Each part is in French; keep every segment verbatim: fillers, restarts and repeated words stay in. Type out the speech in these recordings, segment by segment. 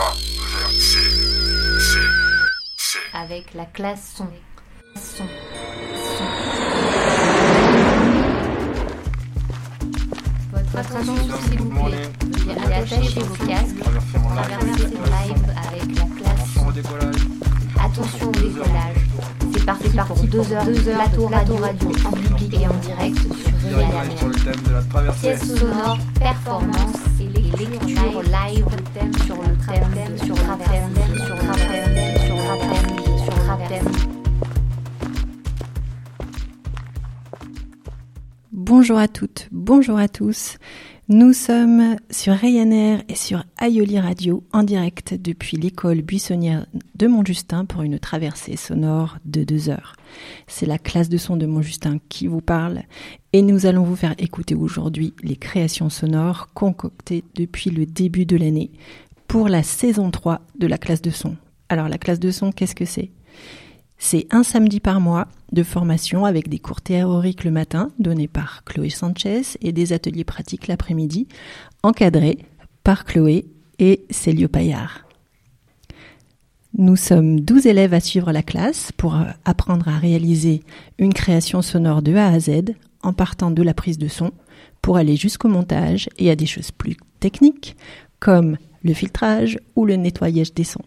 va vers C, C, C. Avec la classe son. Son. Son. Votre attention, s'il vous plaît. Et attachez vos casques. On va traverser le live avec la classe son. Attention au décollage. C'est parti pour deux heures de plateau radio en public et en direct sur Ryanair. Pièces sonores, performances et lecture live thème sur le thème sur la thème sur la thème sur la thème sur la thème. Bonjour à toutes, bonjour à tous. Nous sommes sur Ryanair et sur Aïoli Radio en direct depuis l'école buissonnière de Montjustin pour une traversée sonore de deux heures. C'est la classe de son de Montjustin qui vous parle et nous allons vous faire écouter aujourd'hui les créations sonores concoctées depuis le début de l'année pour la saison trois de la classe de son. Alors la classe de son, qu'est-ce que c'est ? C'est un samedi par mois de formation avec des cours théoriques le matin donnés par Chloé Sanchez et des ateliers pratiques l'après-midi encadrés par Chloé et Célio Payard. Nous sommes douze élèves à suivre la classe pour apprendre à réaliser une création sonore de A à Z en partant de la prise de son pour aller jusqu'au montage et à des choses plus techniques comme le filtrage ou le nettoyage des sons.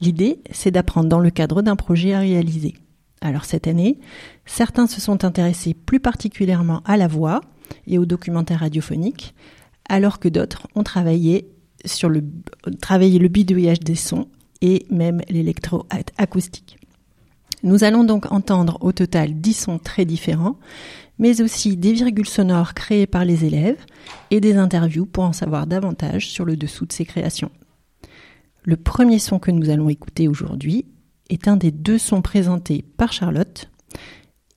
L'idée, c'est d'apprendre dans le cadre d'un projet à réaliser. Alors cette année, certains se sont intéressés plus particulièrement à la voix et aux documentaires radiophoniques, alors que d'autres ont travaillé sur le, travaillé le bidouillage des sons et même l'électroacoustique. Nous allons donc entendre au total dix sons très différents, mais aussi des virgules sonores créées par les élèves et des interviews pour en savoir davantage sur le dessous de ces créations. Le premier son que nous allons écouter aujourd'hui est un des deux sons présentés par Charlotte.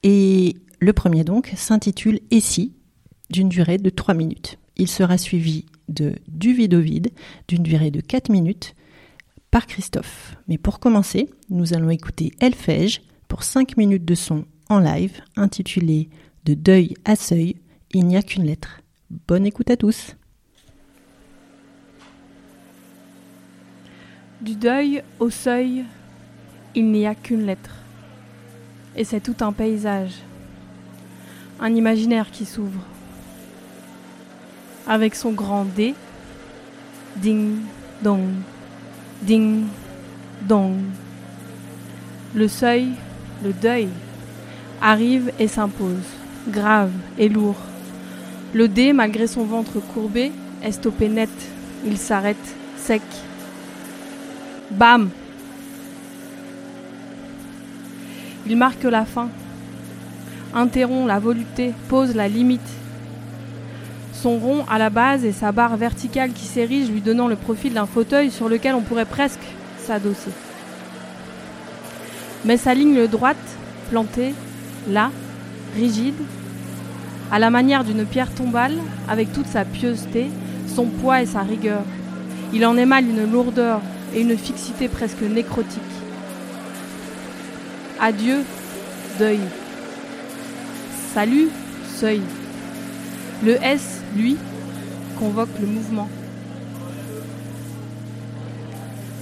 Et le premier donc s'intitule « Et si » d'une durée de trois minutes. Il sera suivi de « Du vide au vide » d'une durée de quatre minutes par Christophe. Mais pour commencer, nous allons écouter « Elfège » pour cinq minutes de son en live intitulé « De deuil à seuil, il n'y a qu'une lettre ». Bonne écoute à tous. Du deuil au seuil, il n'y a qu'une lettre. Et c'est tout un paysage, un imaginaire qui s'ouvre. Avec son grand D, ding, dong, ding, dong. Le seuil, le deuil, arrive et s'impose, grave et lourd. Le D, malgré son ventre courbé, est stoppé net, il s'arrête, sec. Bam! Il marque la fin, interrompt la volupté, pose la limite. Son rond à la base et sa barre verticale qui s'érige lui donnant le profil d'un fauteuil sur lequel on pourrait presque s'adosser. Mais sa ligne droite, plantée, là, rigide, à la manière d'une pierre tombale, avec toute sa pieuseté, son poids et sa rigueur. Il en émane une lourdeur et une fixité presque nécrotique. Adieu, deuil. Salut, seuil. Le S, lui, convoque le mouvement.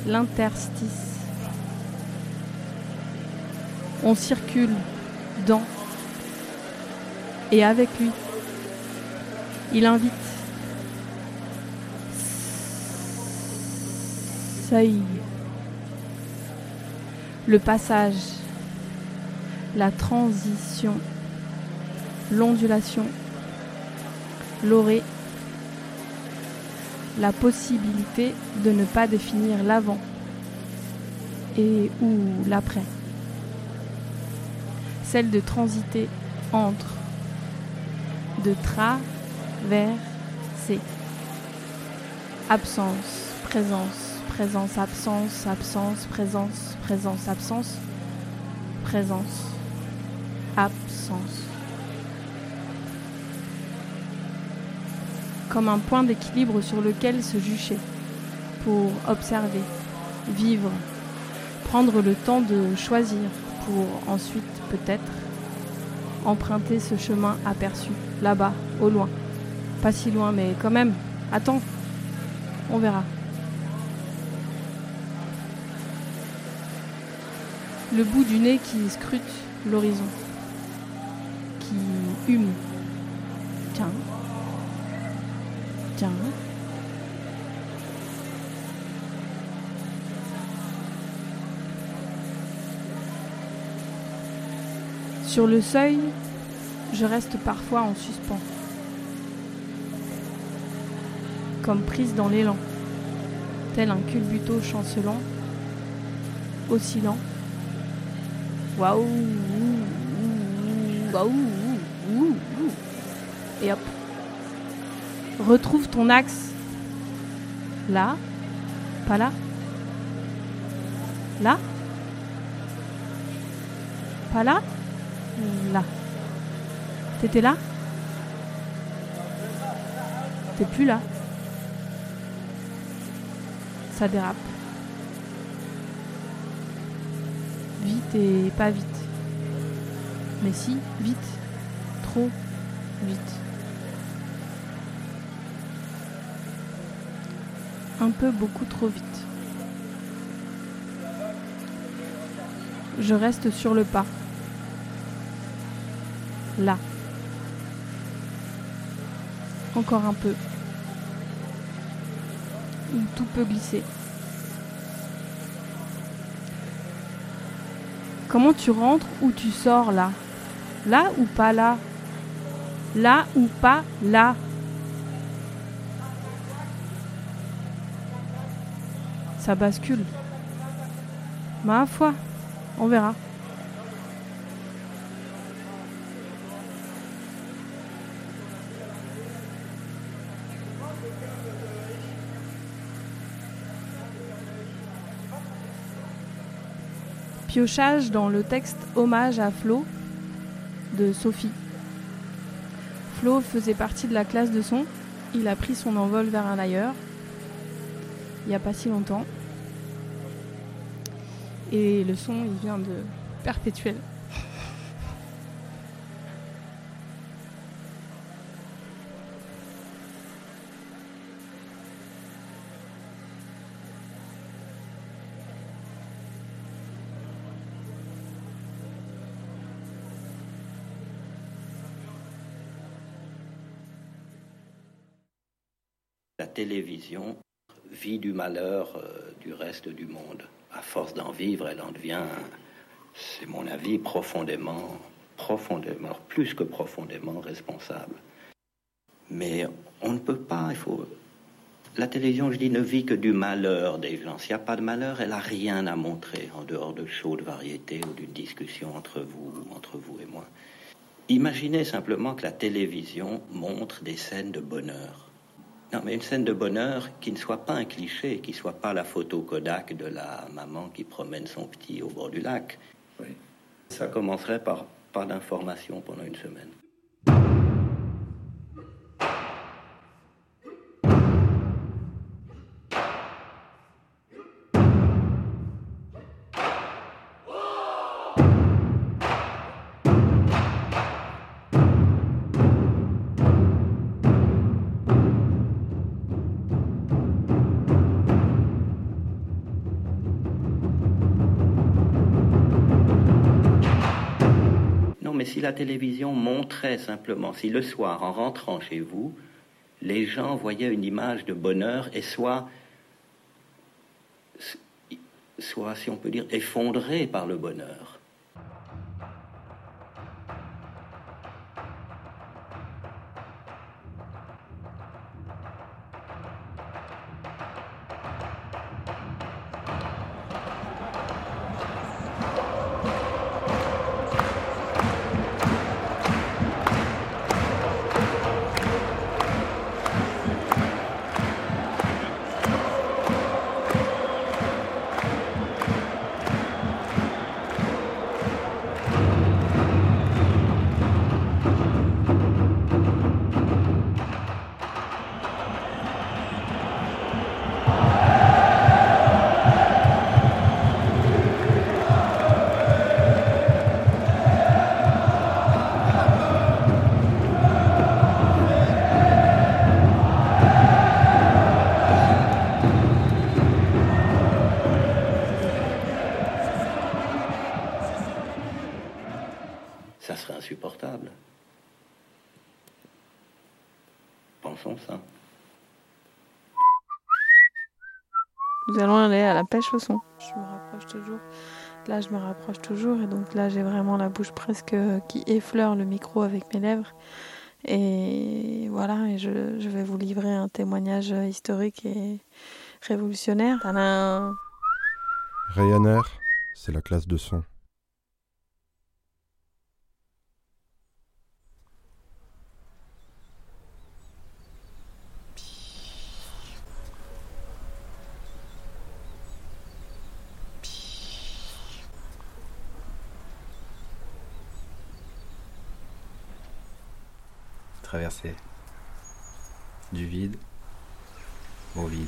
L'interstice. On circule dans et avec lui. Il invite. Le passage, la transition, l'ondulation, l'orée, la possibilité de ne pas définir l'avant et ou l'après, celle de transiter entre, de traverser, absence, présence. Présence, absence, absence, présence, présence, absence, présence, absence. Comme un point d'équilibre sur lequel se jucher, pour observer, vivre, prendre le temps de choisir, pour ensuite, peut-être, emprunter ce chemin aperçu, là-bas, au loin. Pas si loin, mais quand même, attends, on verra. le bout du nez qui scrute l'horizon, qui hume. Tiens, tiens. Sur le seuil, je reste parfois en suspens, comme prise dans l'élan, tel un culbuto chancelant, oscillant. Waouh, waouh, waouh, et hop. Retrouve ton axe. Là, pas là. Là, pas là. Là. T'étais là? T'es plus là. Ça dérape. Vite et pas vite. Mais si, vite. Trop vite. Un peu beaucoup trop vite. Je reste sur le pas. Là. Encore un peu. Où tout peut glisser. Comment tu rentres ou tu sors là? Là ou pas là? Là ou pas là? Ça bascule. Ma foi, on verra. Piochage dans le texte Hommage à Flo de Sophie. Flo faisait partie de la classe de son. Il a pris son envol vers un ailleurs, il n'y a pas si longtemps. Et le son, il vient de Perpétuel. La télévision vit du malheur euh, du reste du monde. À force d'en vivre, elle en devient, c'est mon avis, profondément, profondément, alors plus que profondément responsable. Mais on ne peut pas, il faut... La télévision, je dis, ne vit que du malheur des gens. S'il n'y a pas de malheur, elle n'a rien à montrer, en dehors de shows de variété ou d'une discussion entre vous, entre vous et moi. Imaginez simplement que la télévision montre des scènes de bonheur. Non, mais une scène de bonheur qui ne soit pas un cliché, qui ne soit pas la photo Kodak de la maman qui promène son petit au bord du lac. Oui. Ça commencerait par pas d'information pendant une semaine. Si la télévision montrait simplement, si le soir, en rentrant chez vous, les gens voyaient une image de bonheur et soit, soit si on peut dire, effondrés par le bonheur. Nous allons aller à la pêche au son. Je me rapproche toujours. Là, je me rapproche toujours. Et donc là, j'ai vraiment la bouche presque qui effleure le micro avec mes lèvres. Et voilà, et je, je vais vous livrer un témoignage historique et révolutionnaire. Tadam ! Ryanair, c'est la classe de son. Traverser du vide au vide.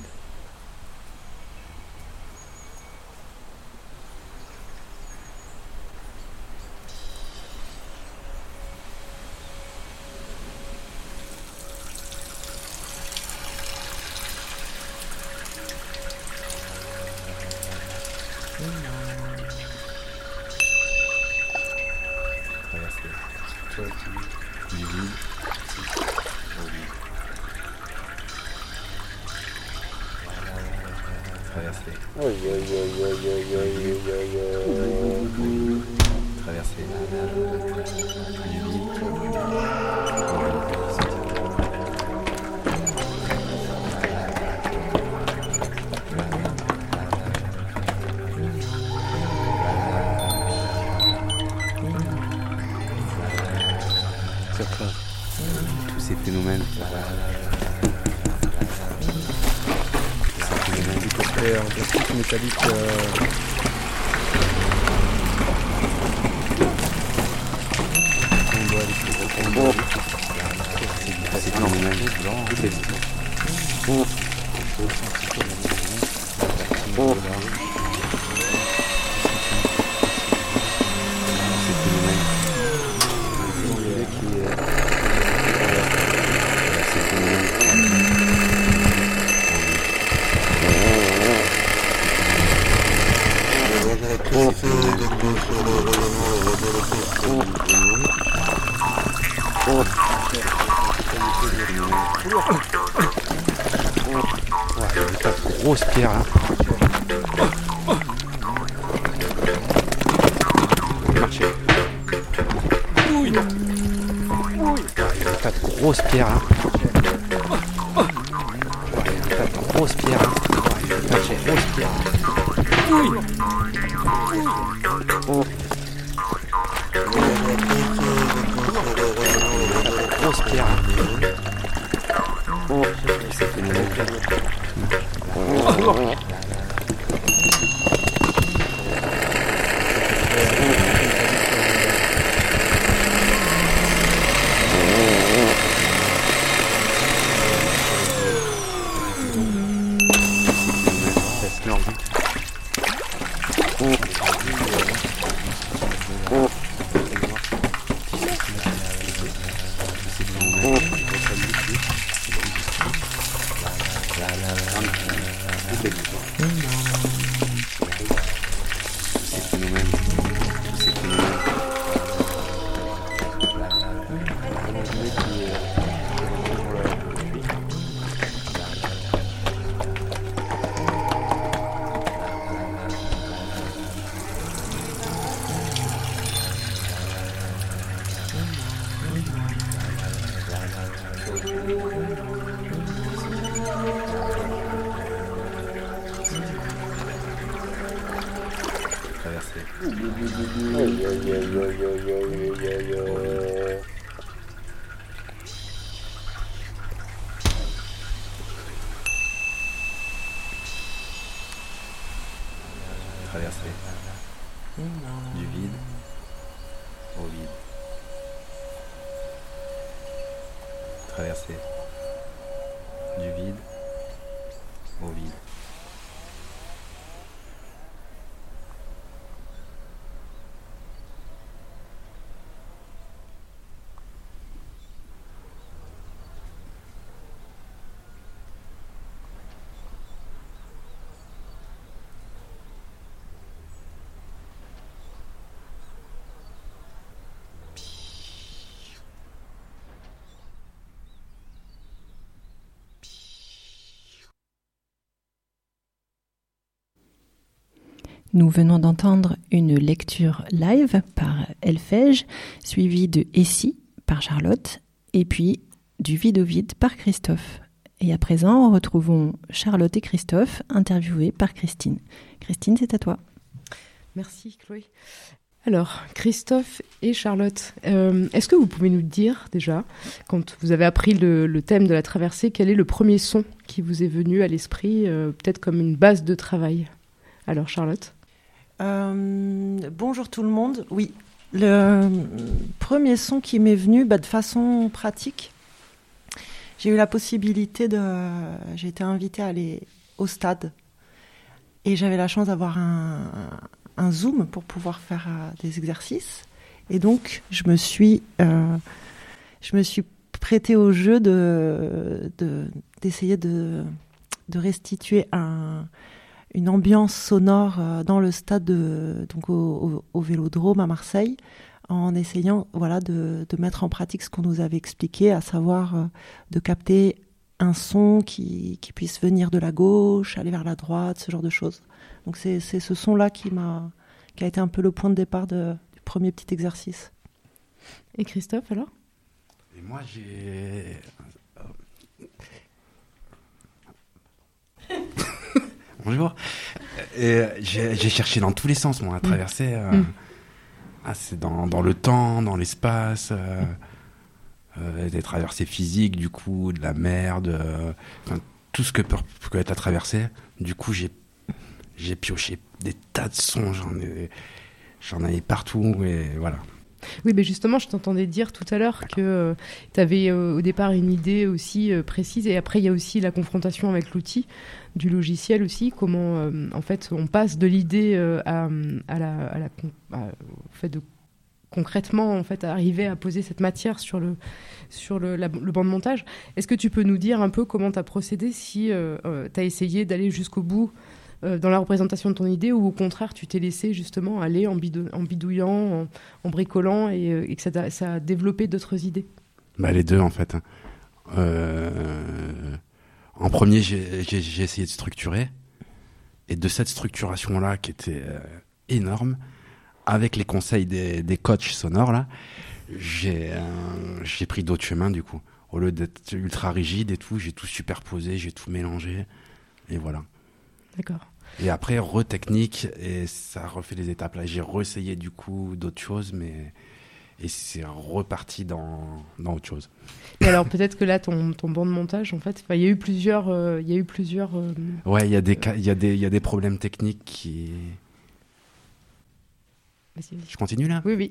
Nous venons d'entendre une lecture live par Elfège, suivie de Essie par Charlotte, et puis du vide au vide par Christophe. Et à présent, retrouvons Charlotte et Christophe, interviewés par Christine. Christine, c'est à toi. Merci Chloé. Alors, Christophe et Charlotte, euh, est-ce que vous pouvez nous dire déjà, quand vous avez appris le, le thème de la traversée, quel est le premier son qui vous est venu à l'esprit, euh, peut-être comme une base de travail? Alors Charlotte. Euh, bonjour tout le monde. Oui, le premier son qui m'est venu, bah, de façon pratique, j'ai eu la possibilité de... J'ai été invitée à aller au stade et j'avais la chance d'avoir un, un zoom pour pouvoir faire euh, des exercices. Et donc, je me suis, euh, je me suis prêtée au jeu de, de, d'essayer de, de restituer un... une ambiance sonore dans le stade, de, donc au, au, au Vélodrome à Marseille, en essayant voilà, de, de mettre en pratique ce qu'on nous avait expliqué, à savoir de capter un son qui, qui puisse venir de la gauche, aller vers la droite, ce genre de choses. Donc c'est, c'est ce son-là qui, m'a, qui a été un peu le point de départ de, du premier petit exercice. Et Christophe, alors ? Et moi, j'ai... Bonjour. Et j'ai, j'ai cherché dans tous les sens, moi, à traverser. Euh, mm. ah, c'est dans, dans le temps, dans l'espace, euh, euh, des traversées physiques, du coup, de la mer, de, euh, enfin, tout ce que peut, peut être à traverser. Du coup, j'ai, j'ai pioché des tas de sons, j'en ai, j'en avais partout, et voilà. Oui, mais justement, je t'entendais dire tout à l'heure que euh, tu avais euh, au départ une idée aussi euh, précise, et après, il y a aussi la confrontation avec l'outil du logiciel aussi, comment euh, en fait, on passe de l'idée euh, à, à la, à la à, au fait de concrètement en fait, arriver à poser cette matière sur, le, sur le, la, le banc de montage. Est-ce que tu peux nous dire un peu comment tu as procédé, si euh, euh, tu as essayé d'aller jusqu'au bout dans la représentation de ton idée, ou au contraire, tu t'es laissé justement aller en, bidou- en bidouillant, en, en bricolant, et, et que ça, ça a développé d'autres idées? Bah, les deux, en fait. Euh... En premier, j'ai, j'ai, j'ai essayé de structurer. Et de cette structuration-là, qui était euh, énorme, avec les conseils des, des coachs sonores, là, j'ai, euh, j'ai pris d'autres chemins, du coup. Au lieu d'être ultra rigide et tout, j'ai tout superposé, j'ai tout mélangé. Et voilà. D'accord. Et après, re-technique, et ça refait les étapes. Là, j'ai re-essayé du coup d'autres choses, mais et c'est reparti dans, dans autre chose. Et alors, peut-être que là, ton, ton banc de montage, en fait, il y a eu plusieurs... Euh, y a eu plusieurs euh, ouais, il y, euh, y, y a des problèmes techniques qui... Vas-y, vas-y. Je continue là ? Oui, oui.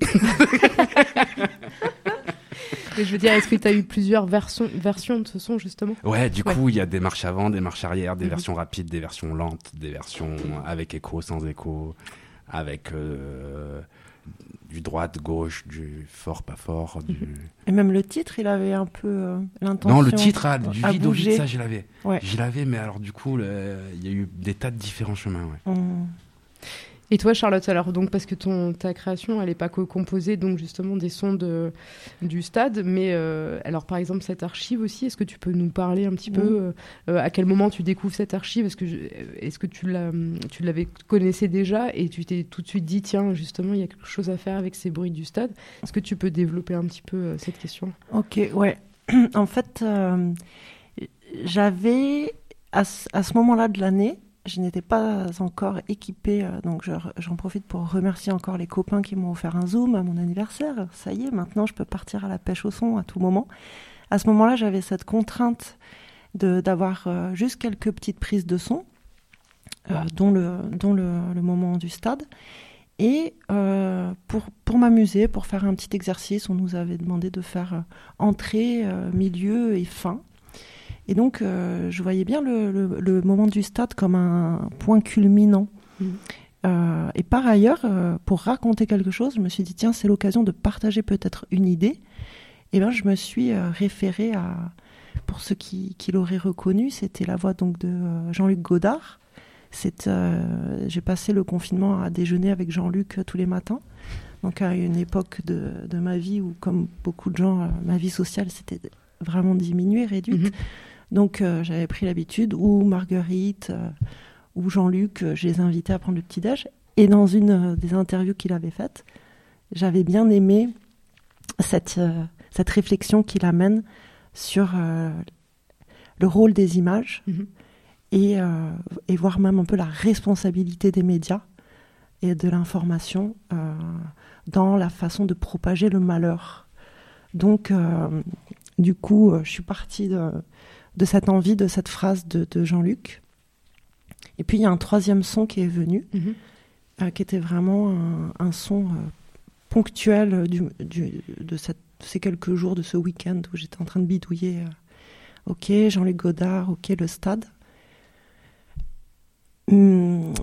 Mais je veux dire, est-ce que tu as eu plusieurs versions, versions de ce son, justement ? Ouais, du coup, il y a des marches avant, des marches arrière, des mmh. versions rapides, des versions lentes, des versions avec écho, sans écho, avec euh, du droite, gauche, du fort, pas fort. Du... Et même le titre, il avait un peu euh, l'intention. Non, le titre, ah, du vide au vide, ça, je l'avais. Ouais. Je l'avais, mais alors, du coup, il y a eu des tas de différents chemins. Ouais. Mmh. Et toi, Charlotte, alors, donc, parce que ton, ta création, elle n'est pas composée donc, justement des sons de, du stade, mais euh, alors, par exemple, cette archive aussi, est-ce que tu peux nous parler un petit oui. peu euh, à quel moment tu découvres cette archive? Est-ce que, je, est-ce que tu, l'as, tu l'avais connaissais déjà et tu t'es tout de suite dit, tiens, justement, il y a quelque chose à faire avec ces bruits du stade? Est-ce que tu peux développer un petit peu euh, cette question? Ok, ouais. En fait, euh, j'avais, à, à ce moment-là de l'année, je n'étais pas encore équipée, donc je, j'en profite pour remercier encore les copains qui m'ont offert un Zoom à mon anniversaire. Ça y est, maintenant je peux partir à la pêche au son à tout moment. À ce moment-là, j'avais cette contrainte de, d'avoir euh, juste quelques petites prises de son, euh, dont, le, dont le, le moment du stade. Et euh, pour, pour m'amuser, pour faire un petit exercice, on nous avait demandé de faire euh, entrée, euh, milieu et fin. Et donc, euh, je voyais bien le, le, le moment du stade comme un point culminant. Mmh. Euh, et par ailleurs, euh, pour raconter quelque chose, je me suis dit, tiens, c'est l'occasion de partager peut-être une idée. Et bien, je me suis euh, référée à, pour ceux qui, qui l'auraient reconnu, c'était la voix donc, de euh, Jean-Luc Godard. C'est, euh, j'ai passé le confinement à déjeuner avec Jean-Luc euh, tous les matins. Donc, à une époque de, de ma vie où, comme beaucoup de gens, euh, ma vie sociale, c'était vraiment diminuée, réduite. Mmh. Donc, euh, j'avais pris l'habitude, ou Marguerite, euh, ou Jean-Luc, euh, je les invitais à prendre le petit-déj. Et dans une euh, des interviews qu'il avait faites, j'avais bien aimé cette, euh, cette réflexion qu'il amène sur euh, le rôle des images mm-hmm. et, euh, et voire même un peu la responsabilité des médias et de l'information euh, dans la façon de propager le malheur. Donc, euh, du coup, euh, je suis partie de, de cette envie, de cette phrase de, de Jean-Luc. Et puis, il y a un troisième son qui est venu, mm-hmm. euh, qui était vraiment un, un son euh, ponctuel du, du, de cette, ces quelques jours, de ce week-end où j'étais en train de bidouiller. Euh, ok, Jean-Luc Godard, ok, le stade. Hum,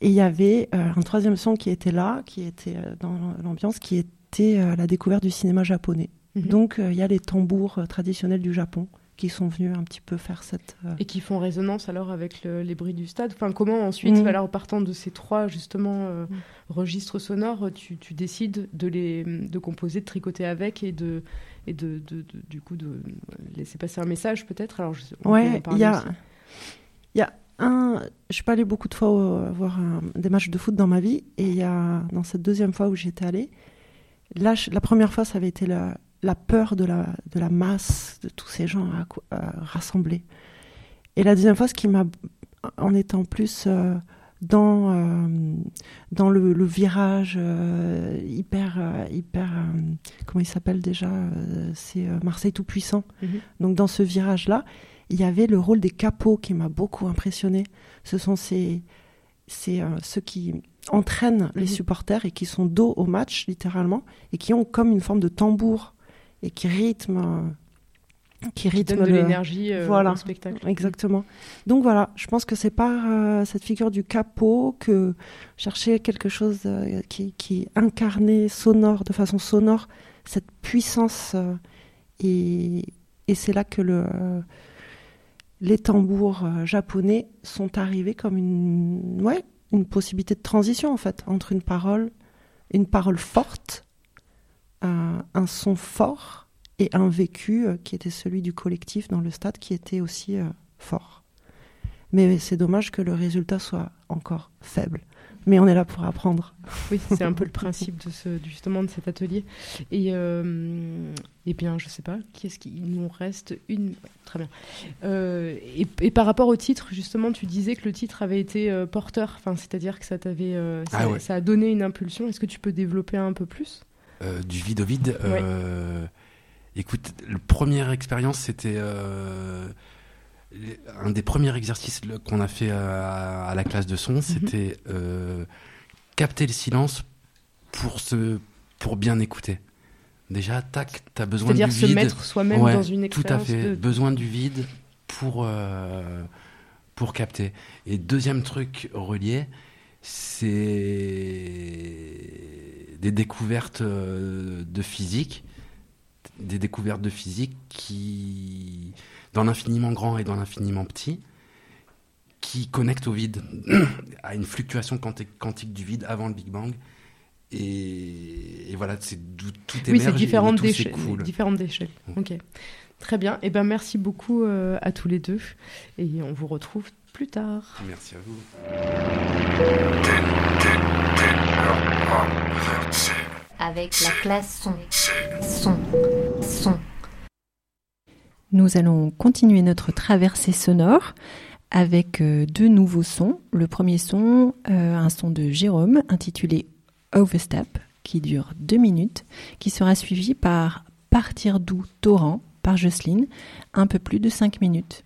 et il y avait euh, un troisième son qui était là, qui était euh, dans l'ambiance, qui était euh, la découverte du cinéma japonais. Mm-hmm. Donc, il euh, y a les tambours euh, traditionnels du Japon qui sont venus un petit peu faire cette... Euh... Et qui font résonance alors avec le, les bruits du stade. Enfin, comment ensuite, mmh. voilà, en partant de ces trois justement euh, mmh. registres sonores, tu, tu décides de les de composer, de tricoter avec et de, et de, de, de du coup de laisser passer un message peut-être. Alors, je, ouais, il y a il y a un. Je suis pas allée beaucoup de fois au, voir un, des matchs de foot dans ma vie, et il y a dans cette deuxième fois où j'étais allée, là, je, la première fois ça avait été la la peur de la, de la masse, de tous ces gens à, à, rassemblés. Et la deuxième fois, ce qui m'a, en étant plus euh, dans, euh, dans le, le virage euh, hyper, euh, hyper euh, comment il s'appelle déjà euh, c'est euh, Marseille Tout-Puissant. Mmh. Donc dans ce virage-là, il y avait le rôle des capots qui m'a beaucoup impressionnée. Ce sont ces, ces, euh, ceux qui... entraînent mmh. les supporters et qui sont dos au match, littéralement, et qui ont comme une forme de tambour et qui rythment, euh, qui rythment qui donne de le... l'énergie euh, voilà. au spectacle. Exactement. Donc voilà, je pense que c'est par euh, cette figure du capot que chercher quelque chose euh, qui, qui incarnait sonore, de façon sonore, cette puissance. Euh, et, et c'est là que le, euh, les tambours euh, japonais sont arrivés comme une... Ouais, une possibilité de transition, en fait, entre une parole, une parole forte, euh, un son fort et un vécu euh, qui était celui du collectif dans le stade, qui était aussi euh, fort. Mais c'est dommage que le résultat soit encore faible. Mais on est là pour apprendre. Oui, c'est un peu le principe de ce, justement de cet atelier. Et euh, eh bien, je ne sais pas, qu'est-ce qu'il nous reste une... Très bien. Euh, et, et par rapport au titre, justement, tu disais que le titre avait été euh, porteur, enfin, c'est-à-dire que ça, t'avait, euh, ça, ah ouais. ça a donné une impulsion. Est-ce que tu peux développer un peu plus euh, Du vide au vide ouais. euh, Écoute, la première expérience, c'était... Euh... Un des premiers exercices qu'on a fait à, à la classe de son, c'était mmh. euh, capter le silence pour, se, pour bien écouter. Déjà, tac, t'as besoin C'est-à-dire du vide. C'est-à-dire se mettre soi-même ouais, dans une expérience. Tout à fait, de... besoin du vide pour, euh, pour capter. Et deuxième truc relié, c'est des découvertes de physique, des découvertes de physique qui... dans l'infiniment grand et dans l'infiniment petit, qui connecte au vide, à une fluctuation quantique du vide avant le Big Bang. Et, et voilà, c'est d'où tout émerge. Oui, c'est différent et d'éche- tout cool. différentes d'échelles. Ouais. Ok, très bien. Eh ben, merci beaucoup euh, à tous les deux. Et on vous retrouve plus tard. Merci à vous. Avec la classe son, son, son. Nous allons continuer notre traversée sonore avec deux nouveaux sons. Le premier son, euh, un son de Jérôme intitulé Overstep, qui dure deux minutes, qui sera suivi par Partir d'où Torrent par Jocelyne, un peu plus de cinq minutes.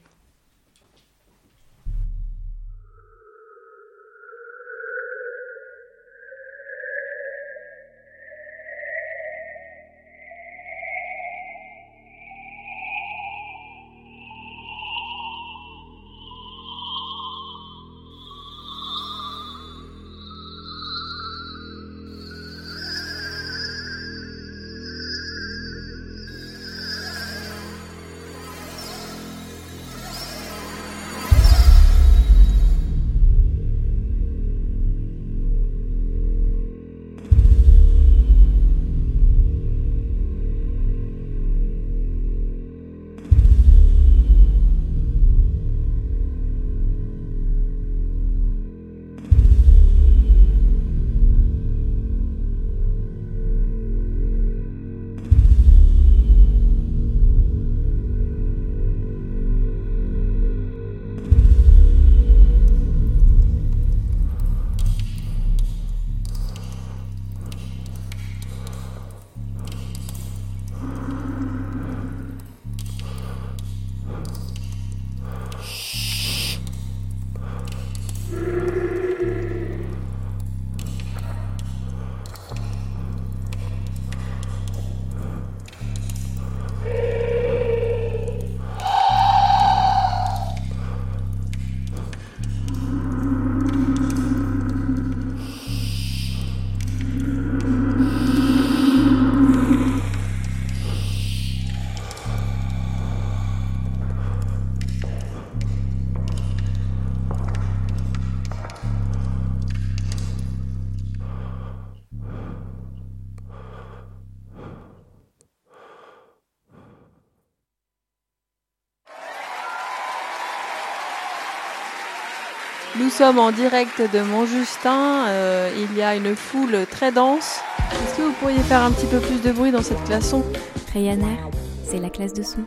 Nous sommes en direct de Montjustin, euh, il y a une foule très dense. Est-ce que vous pourriez faire un petit peu plus de bruit dans cette classe son ? Ryanair, c'est la classe de son.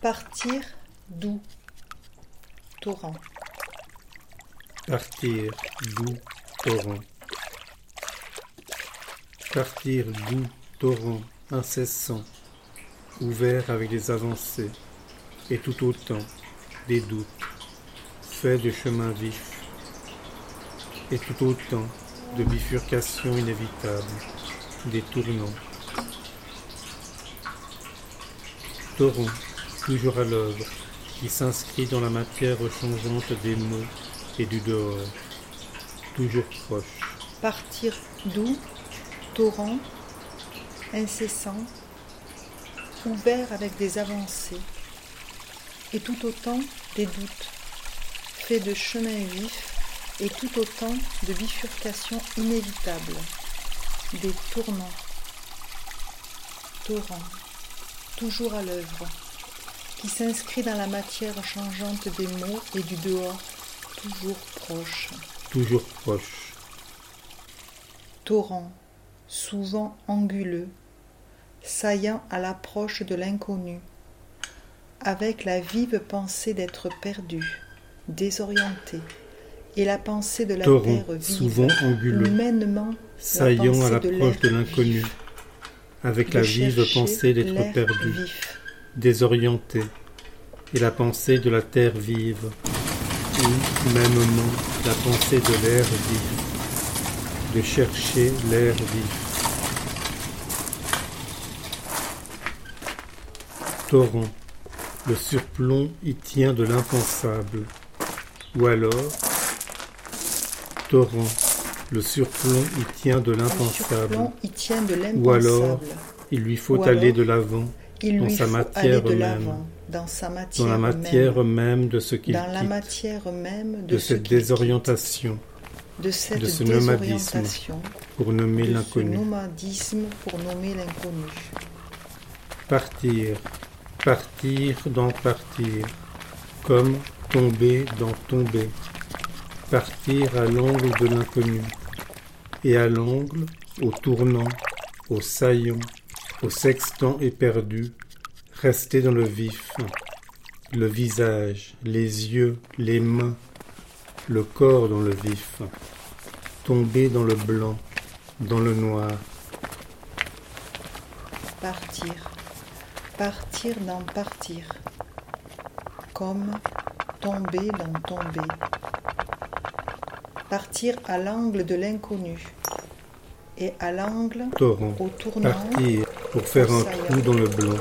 Partir d'où ? Torrent. Partir d'où ? Torrent. Partir d'où ? Torrent incessant, ouvert avec des avancées, et tout autant des doutes, fait de chemins vifs, et tout autant de bifurcations inévitables, des tournants. Torrent. Toujours à l'œuvre, qui s'inscrit dans la matière changeante des mots et du dehors, toujours proche. Partir d'où, torrent, incessant, ouvert avec des avancées, et tout autant des doutes, fait de chemins vifs, et tout autant de bifurcations inévitables, des tournants. Torrent, toujours à l'œuvre, qui s'inscrit dans la matière changeante des mots et du dehors, toujours proche. Toujours proche. Torrent, souvent anguleux, saillant à l'approche de l'inconnu, avec la vive pensée d'être perdu, désorienté, et la pensée de la Torrent, terre vive, souvent anguleux, humainement, saillant à l'approche de, de l'inconnu, vif, avec la vive pensée d'être perdu. Vif, désorienté, et la pensée de la terre vive, ou, mêmement, la pensée de l'air vif, de chercher l'air vif. Torrent, le surplomb y tient de l'impensable, ou alors, torrent, le surplomb y tient de l'impensable, ou alors, il lui faut aller de l'avant, Il lui dans sa faut matière aller de l'avant, dans sa matière même, dans la matière même de ce qu'il dans quitte, la matière même de, de cette désorientation, quitte, de, cette de ce nomadisme pour nommer l'inconnu. Partir, partir dans partir, comme tomber dans tomber, partir à l'angle de l'inconnu, et à l'angle, au tournant, au saillant, au sextant éperdu, rester dans le vif, le visage, les yeux, les mains, le corps dans le vif, tomber dans le blanc, dans le noir. Partir, partir dans partir, comme tomber dans tomber, partir à l'angle de l'inconnu, et à l'angle, torrent, au tournant, partir pour faire un trou dans le blanc,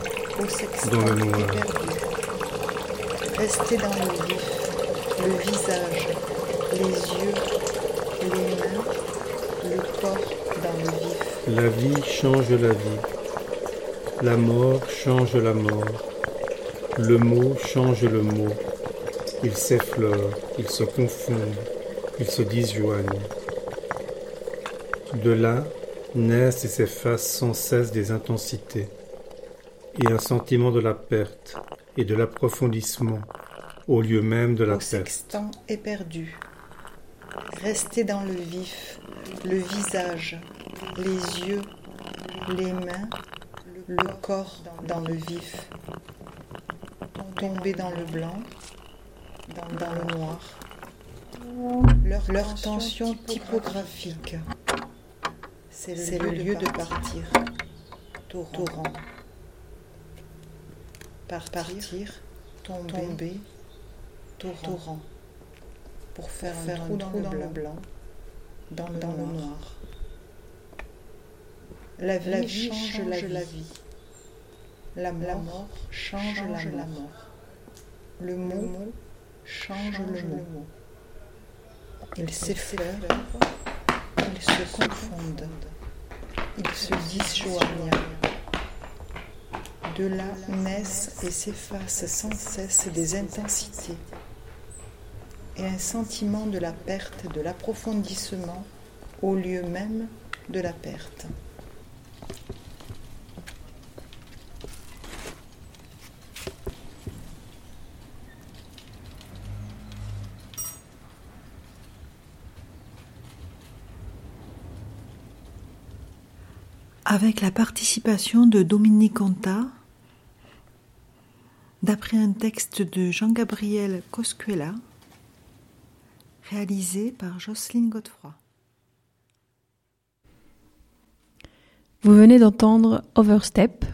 dans le noir. Rester dans le vif, le visage, les yeux, les mains, le corps dans le vif. La vie change la vie, la mort change la mort, le mot change le mot, ils s'effleurent, ils se confondent, ils se disjoignent. De là, naissent et s'effacent sans cesse des intensités, et un sentiment de la perte et de l'approfondissement au lieu même de la perte. Au sextant éperdu, rester dans le vif, le visage, les yeux, les mains, le corps dans le vif, tomber dans le blanc, dans, dans le noir, leur, leur tension typographique. C'est le, C'est lieu, le lieu de partir, de partir. Torrent. Torrent. Partir, partir tomber, tomber torrent. torrent, pour faire, pour faire un, un trou dans, dans le blanc, dans le, dans le noir. La vie, la vie change la vie, la, vie. la, mort, la mort change, change la, mort. la mort, le mot, le mot change, change le, le mot, mot. il s'effleure. Ils se confondent, ils se disjoignent. de là naissent et s'effacent sans cesse des intensités et un sentiment de la perte, de l'approfondissement au lieu même de la perte. Avec la participation de Dominique Conta, d'après un texte de Jean-Gabriel Coscuela, réalisé par Jocelyne Godefroy. Vous venez d'entendre Overstep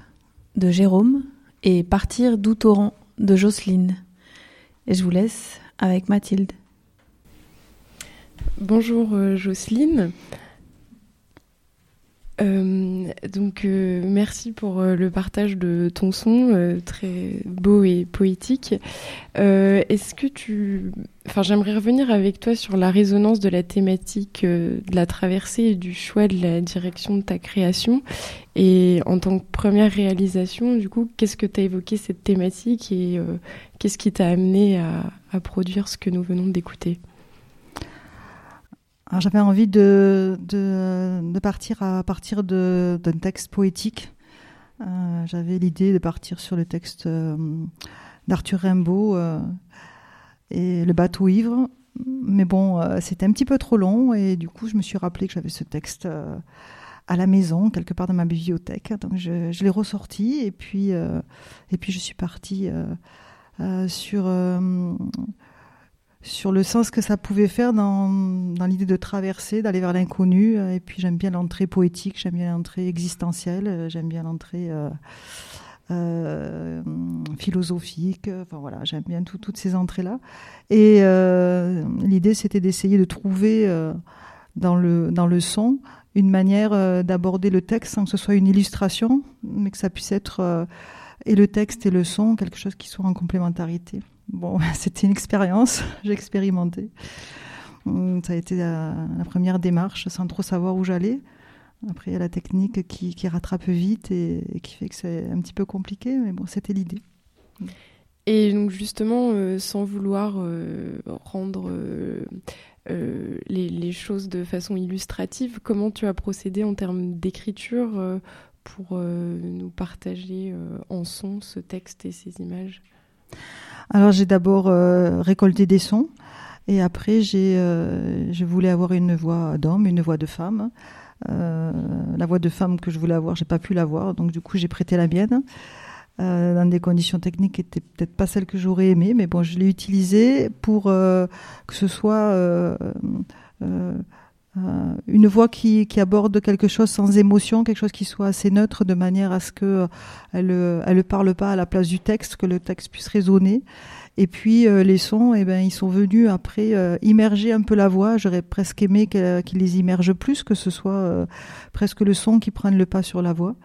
de Jérôme et Partir d'où torrent de Jocelyne. Et je vous laisse avec Mathilde. Bonjour Jocelyne. Euh, donc euh, merci pour euh, le partage de ton son euh, très beau et poétique. Euh, est-ce que tu, enfin j'aimerais revenir avec toi sur la résonance de la thématique euh, de la traversée et du choix de la direction de ta création. Et en tant que première réalisation, du coup, qu'est-ce que t'as évoqué cette thématique et euh, qu'est-ce qui t'a amené à, à produire ce que nous venons d'écouter? Alors, j'avais envie de, de, de partir à partir de, d'un texte poétique. Euh, j'avais l'idée de partir sur le texte euh, d'Arthur Rimbaud euh, et Le bateau ivre. Mais bon, euh, c'était un petit peu trop long et du coup, je me suis rappelé que j'avais ce texte euh, à la maison, quelque part dans ma bibliothèque. Donc, je, je l'ai ressorti et puis, euh, et puis je suis partie euh, euh, sur... Euh, sur le sens que ça pouvait faire dans, dans l'idée de traverser, d'aller vers l'inconnu. Et puis j'aime bien l'entrée poétique, j'aime bien l'entrée existentielle, j'aime bien l'entrée euh, euh, philosophique. Enfin voilà, j'aime bien tout, toutes ces entrées-là. Et euh, l'idée, c'était d'essayer de trouver euh, dans, le, dans le son une manière euh, d'aborder le texte sans que ce soit une illustration, mais que ça puisse être, euh, et le texte et le son, quelque chose qui soit en complémentarité. Bon, c'était une expérience, j'ai expérimenté. Ça a été la, la première démarche, sans trop savoir où j'allais. Après, il y a la technique qui, qui rattrape vite et, et qui fait que c'est un petit peu compliqué, mais bon, c'était l'idée. Et donc justement, euh, sans vouloir euh, rendre euh, euh, les, les choses de façon illustrative, comment tu as procédé en termes d'écriture euh, pour euh, nous partager euh, en son ce texte et ces images ? Alors j'ai d'abord euh, récolté des sons et après j'ai, euh, je voulais avoir une voix d'homme, une voix de femme. Euh, la voix de femme que je voulais avoir, j'ai pas pu l'avoir, donc du coup j'ai prêté la mienne euh, dans des conditions techniques qui étaient peut-être pas celles que j'aurais aimées, mais bon je l'ai utilisée pour euh, que ce soit euh, euh, euh, une voix qui, qui aborde quelque chose sans émotion, quelque chose qui soit assez neutre de manière à ce que elle elle ne parle pas à la place du texte, que le texte puisse résonner. Et puis euh, les sons, eh ben, ils sont venus après euh, immerger un peu la voix. J'aurais presque aimé qu'ils les immergent plus, que ce soit euh, presque le son qui prenne le pas sur la voix.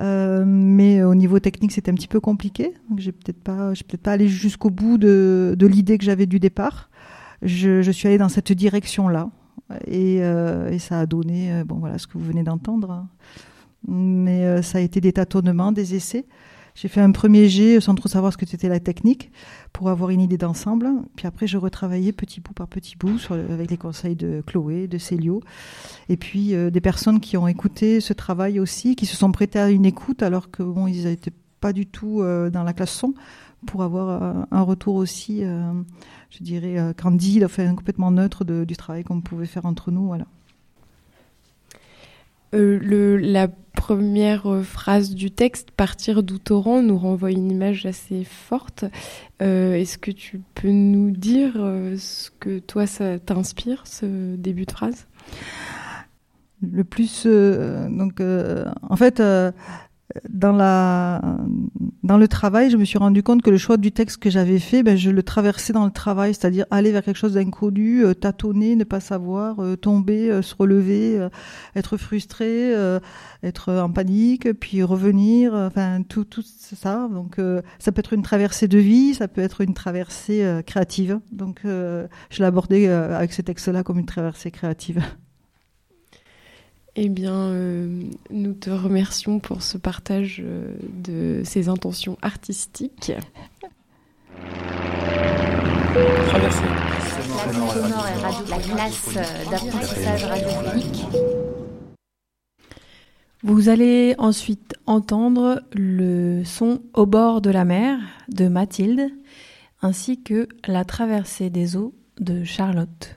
Euh, mais au niveau technique, c'était un petit peu compliqué. Donc, j'ai peut-être pas, j'ai peut-être pas allé jusqu'au bout de, de l'idée que j'avais du départ. Je, je suis allée dans cette direction-là. Et, euh, et ça a donné euh, bon, voilà, ce que vous venez d'entendre. Hein. Mais euh, ça a été des tâtonnements, des essais. J'ai fait un premier jet sans trop savoir ce que c'était la technique pour avoir une idée d'ensemble. Puis après, je retravaillais petit bout par petit bout sur, avec les conseils de Chloé, de Célio. Et puis euh, des personnes qui ont écouté ce travail aussi, qui se sont prêtées à une écoute alors que bon, ils n'étaient pas du tout euh, dans la classe son, pour avoir euh, un retour aussi... Euh, je dirais, euh, candide, enfin, complètement neutre de, du travail qu'on pouvait faire entre nous. Voilà. Euh, le, la première phrase du texte, « Partir d'où torrent », nous renvoie une image assez forte. Euh, est-ce que tu peux nous dire euh, ce que toi, ça t'inspire, ce début de phrase ? Le plus... Euh, donc, euh, en fait... Euh, Dans, la, dans le travail, je me suis rendu compte que le choix du texte que j'avais fait, ben, je le traversais dans le travail, c'est-à-dire aller vers quelque chose d'inconnu, euh, tâtonner, ne pas savoir, euh, tomber, euh, se relever, euh, être frustré, euh, être en panique, puis revenir, euh, enfin tout, tout ça. Donc, euh, ça peut être une traversée de vie, ça peut être une traversée euh, créative. Donc, euh, je l'abordais euh, avec ce texte-là comme une traversée créative. Eh bien, euh, nous te remercions pour ce partage euh, de ces intentions artistiques. Traversée. La glace d'apprentissage radiophonique. Vous allez ensuite entendre le son Au bord de la mer de Mathilde, ainsi que La traversée des eaux de Charlotte.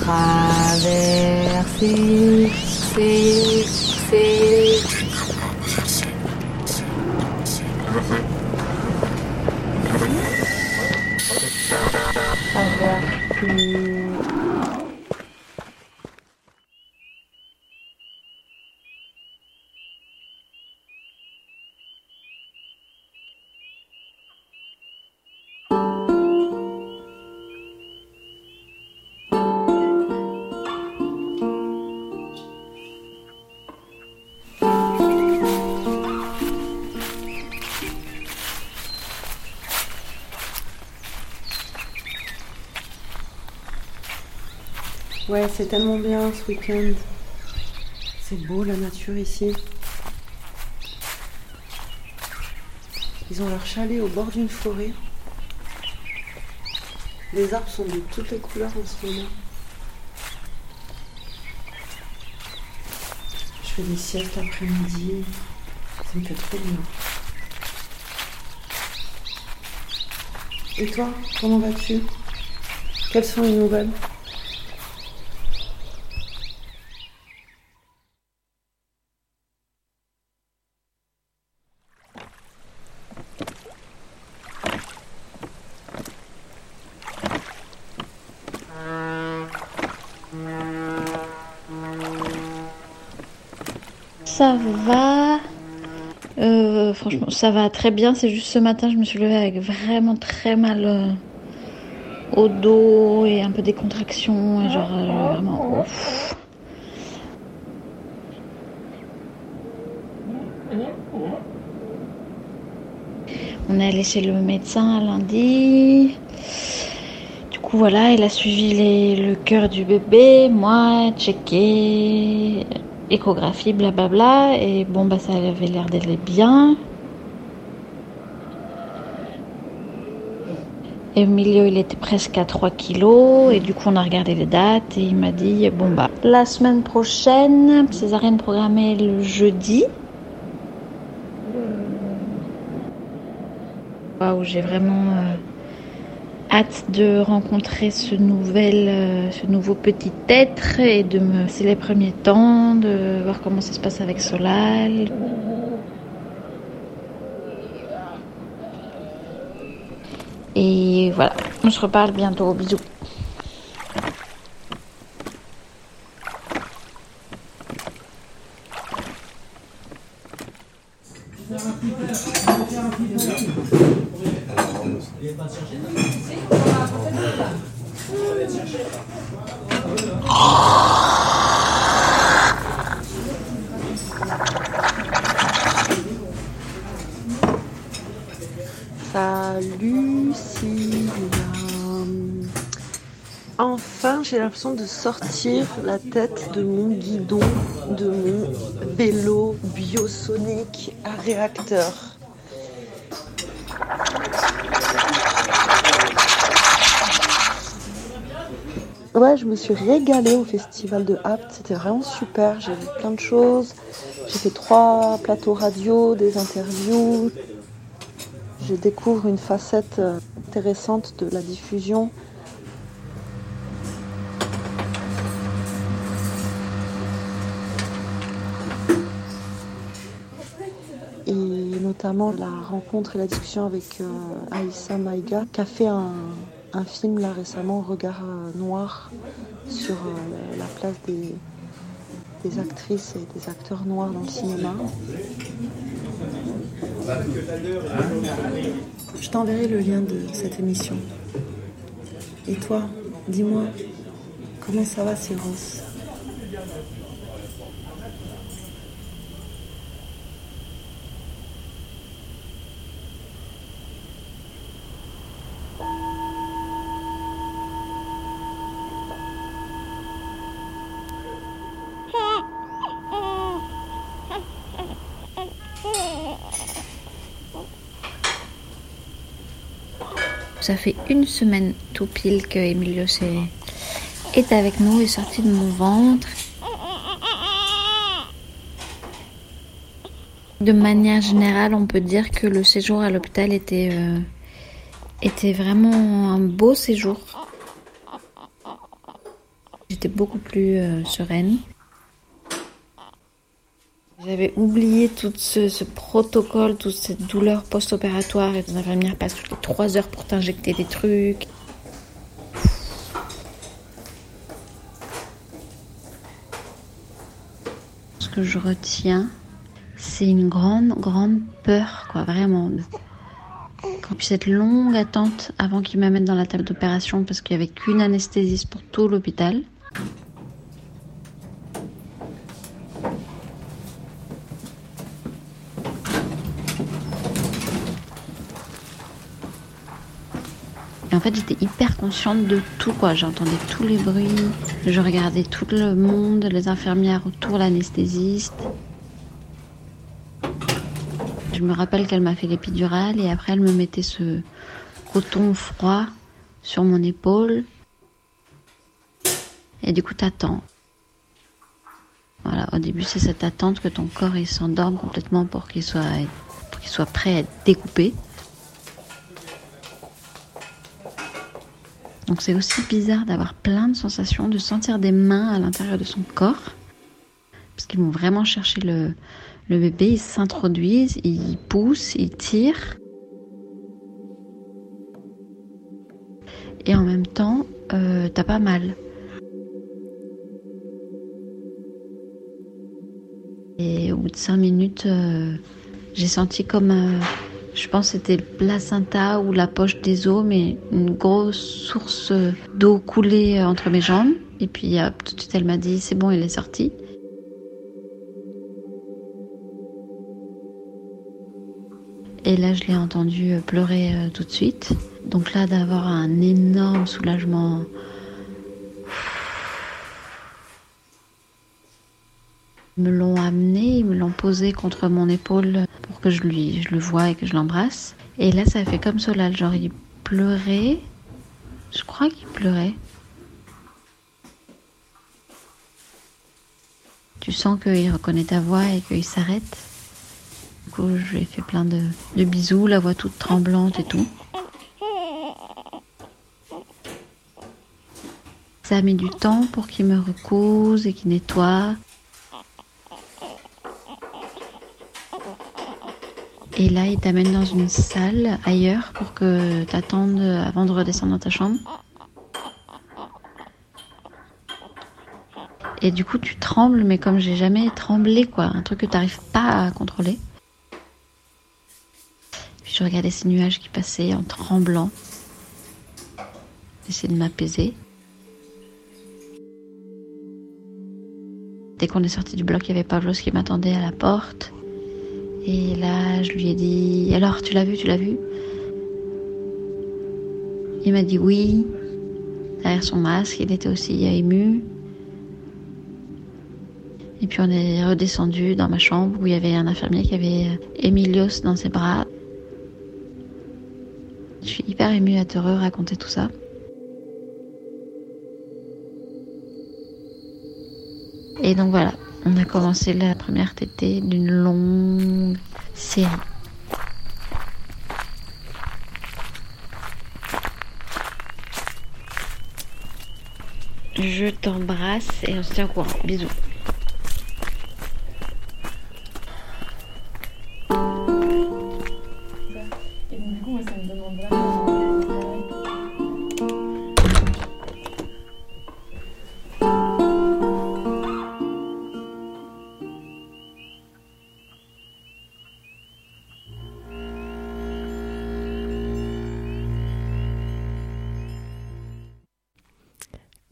Traverser, c'est, c'est. Traverser. Ouais, c'est tellement bien ce week-end. C'est beau la nature ici. Ils ont leur chalet au bord d'une forêt. Les arbres sont de toutes les couleurs en ce moment. Je fais des siestes l'après-midi. Ça me fait trop bien. Et toi, comment vas-tu? Quelles sont les nouvelles? Ça va, euh, franchement ça va très bien, c'est juste ce matin je me suis levée avec vraiment très mal euh, au dos et un peu des contractions et genre euh, vraiment ouf. On est allé chez le médecin lundi, du coup voilà, il a suivi les, le cœur du bébé, moi, checké... échographie, blablabla, et bon bah ça avait l'air d'aller bien. Et au milieu, il était presque à trois kilos. Et du coup, on a regardé les dates et il m'a dit, bon bah, la semaine prochaine, césarienne programmée le jeudi. Waouh, j'ai vraiment euh, hâte de rencontrer ce, nouvel, euh, ce nouveau petit être et de me... C'est les premiers temps, de voir comment ça se passe avec Solal. Et voilà, on se reparle bientôt, bisous. J'ai l'impression de sortir la tête de mon guidon, de mon vélo biosonique à réacteur. Ouais, je me suis régalée au festival de Apt, c'était vraiment super, j'ai vu plein de choses. J'ai fait trois plateaux radio, des interviews. Je découvre une facette intéressante de la diffusion. Notamment la rencontre et la discussion avec euh, Aïssa Maïga, qui a fait un, un film là récemment, Regard euh, Noir, sur euh, la place des, des actrices et des acteurs noirs dans le cinéma. Je t'enverrai le lien de cette émission. Et toi, dis-moi, comment ça va, Cyrus ? Ça fait une semaine tout pile que Emilio est avec nous, est sorti de mon ventre. De manière générale, on peut dire que le séjour à l'hôpital était, euh, était vraiment un beau séjour. J'étais beaucoup plus euh, sereine. J'avais oublié tout ce, ce protocole, toute cette douleur post-opératoire. Et les infirmières passent toutes les trois heures pour t'injecter des trucs. Ce que je retiens, c'est une grande, grande peur, quoi, vraiment. Et puis cette longue attente avant qu'ils m'amènent dans la table d'opération parce qu'il n'y avait qu'une anesthésiste pour tout l'hôpital. Et en fait, j'étais hyper consciente de tout, quoi. J'entendais tous les bruits, je regardais tout le monde, les infirmières autour, l'anesthésiste. Je me rappelle qu'elle m'a fait l'épidurale et après, elle me mettait ce coton froid sur mon épaule. Et du coup, t'attends. Voilà, au début, c'est cette attente que ton corps il s'endorme complètement pour qu'il soit, pour qu'il soit prêt à être découpé. Donc c'est aussi bizarre d'avoir plein de sensations, de sentir des mains à l'intérieur de son corps. Parce qu'ils vont vraiment chercher le, le bébé, ils s'introduisent, ils poussent, ils tirent. Et en même temps, euh, t'as pas mal. Et au bout de cinq minutes, euh, j'ai senti comme... Euh, Je pense que c'était le placenta ou la poche des os, mais une grosse source d'eau coulée entre mes jambes. Et puis tout de suite, elle m'a dit « c'est bon, il est sorti ». Et là, je l'ai entendu pleurer tout de suite. Donc là, d'avoir un énorme soulagement. Ils me l'ont amené, ils me l'ont posé contre mon épaule pour que je, lui, je le voie et que je l'embrasse. Et là, ça fait comme Solal, genre il pleurait. Je crois qu'il pleurait. Tu sens qu'il reconnaît ta voix et qu'il s'arrête. Du coup, je lui ai fait plein de, de bisous, la voix toute tremblante et tout. Ça a mis du temps pour qu'il me recouse et qu'il nettoie. Et là, il t'amène dans une salle ailleurs pour que t'attendes avant de redescendre dans ta chambre. Et du coup, tu trembles, mais comme j'ai jamais tremblé, quoi. Un truc que t'arrives pas à contrôler. Puis je regardais ces nuages qui passaient en tremblant. J'essayais de m'apaiser. Dès qu'on est sorti du bloc, il y avait Pavlos qui m'attendait à la porte. Et là, je lui ai dit « Alors, tu l'as vu, tu l'as vu ?» Il m'a dit « Oui ». Derrière son masque, il était aussi ému. Et puis on est redescendu dans ma chambre où il y avait un infirmier qui avait Emilios dans ses bras. Je suis hyper émue à te raconter tout ça. Et donc voilà. On a commencé la première tétée d'une longue série. Je t'embrasse et on se tient au courant. Bisous.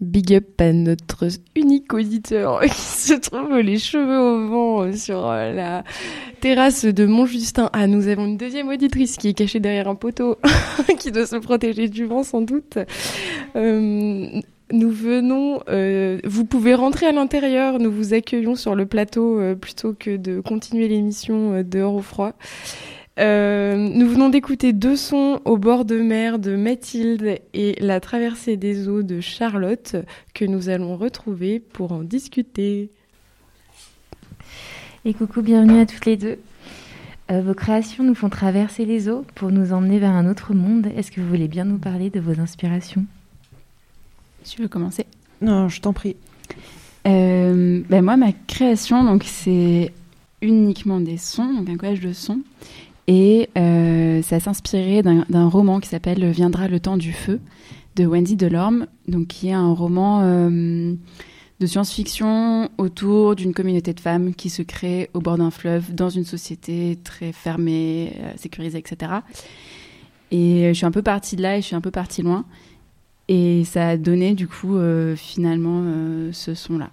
Big up à notre unique auditeur qui se trouve les cheveux au vent sur la terrasse de Montjustin. Ah, nous avons une deuxième auditrice qui est cachée derrière un poteau, qui doit se protéger du vent sans doute. Euh, nous venons, euh, vous pouvez rentrer à l'intérieur, nous vous accueillons sur le plateau euh, plutôt que de continuer l'émission euh, dehors au froid. Euh, nous venons d'écouter deux sons au bord de mer de Mathilde et la traversée des eaux de Charlotte que nous allons retrouver pour en discuter. Et coucou, bienvenue à toutes les deux. Euh, vos créations nous font traverser les eaux pour nous emmener vers un autre monde. Est-ce que vous voulez bien nous parler de vos inspirations ? Tu veux commencer ? Non, je t'en prie. Euh, ben moi, ma création, donc, c'est uniquement des sons, donc un collage de sons. Et euh, ça s'inspirait d'un, d'un roman qui s'appelle « Viendra le temps du feu » de Wendy Delorme, donc qui est un roman euh, de science-fiction autour d'une communauté de femmes qui se crée au bord d'un fleuve, dans une société très fermée, euh, sécurisée, et cetera. Et je suis un peu partie de là et je suis un peu partie loin. Et ça a donné, du coup, euh, finalement, euh, ce son-là.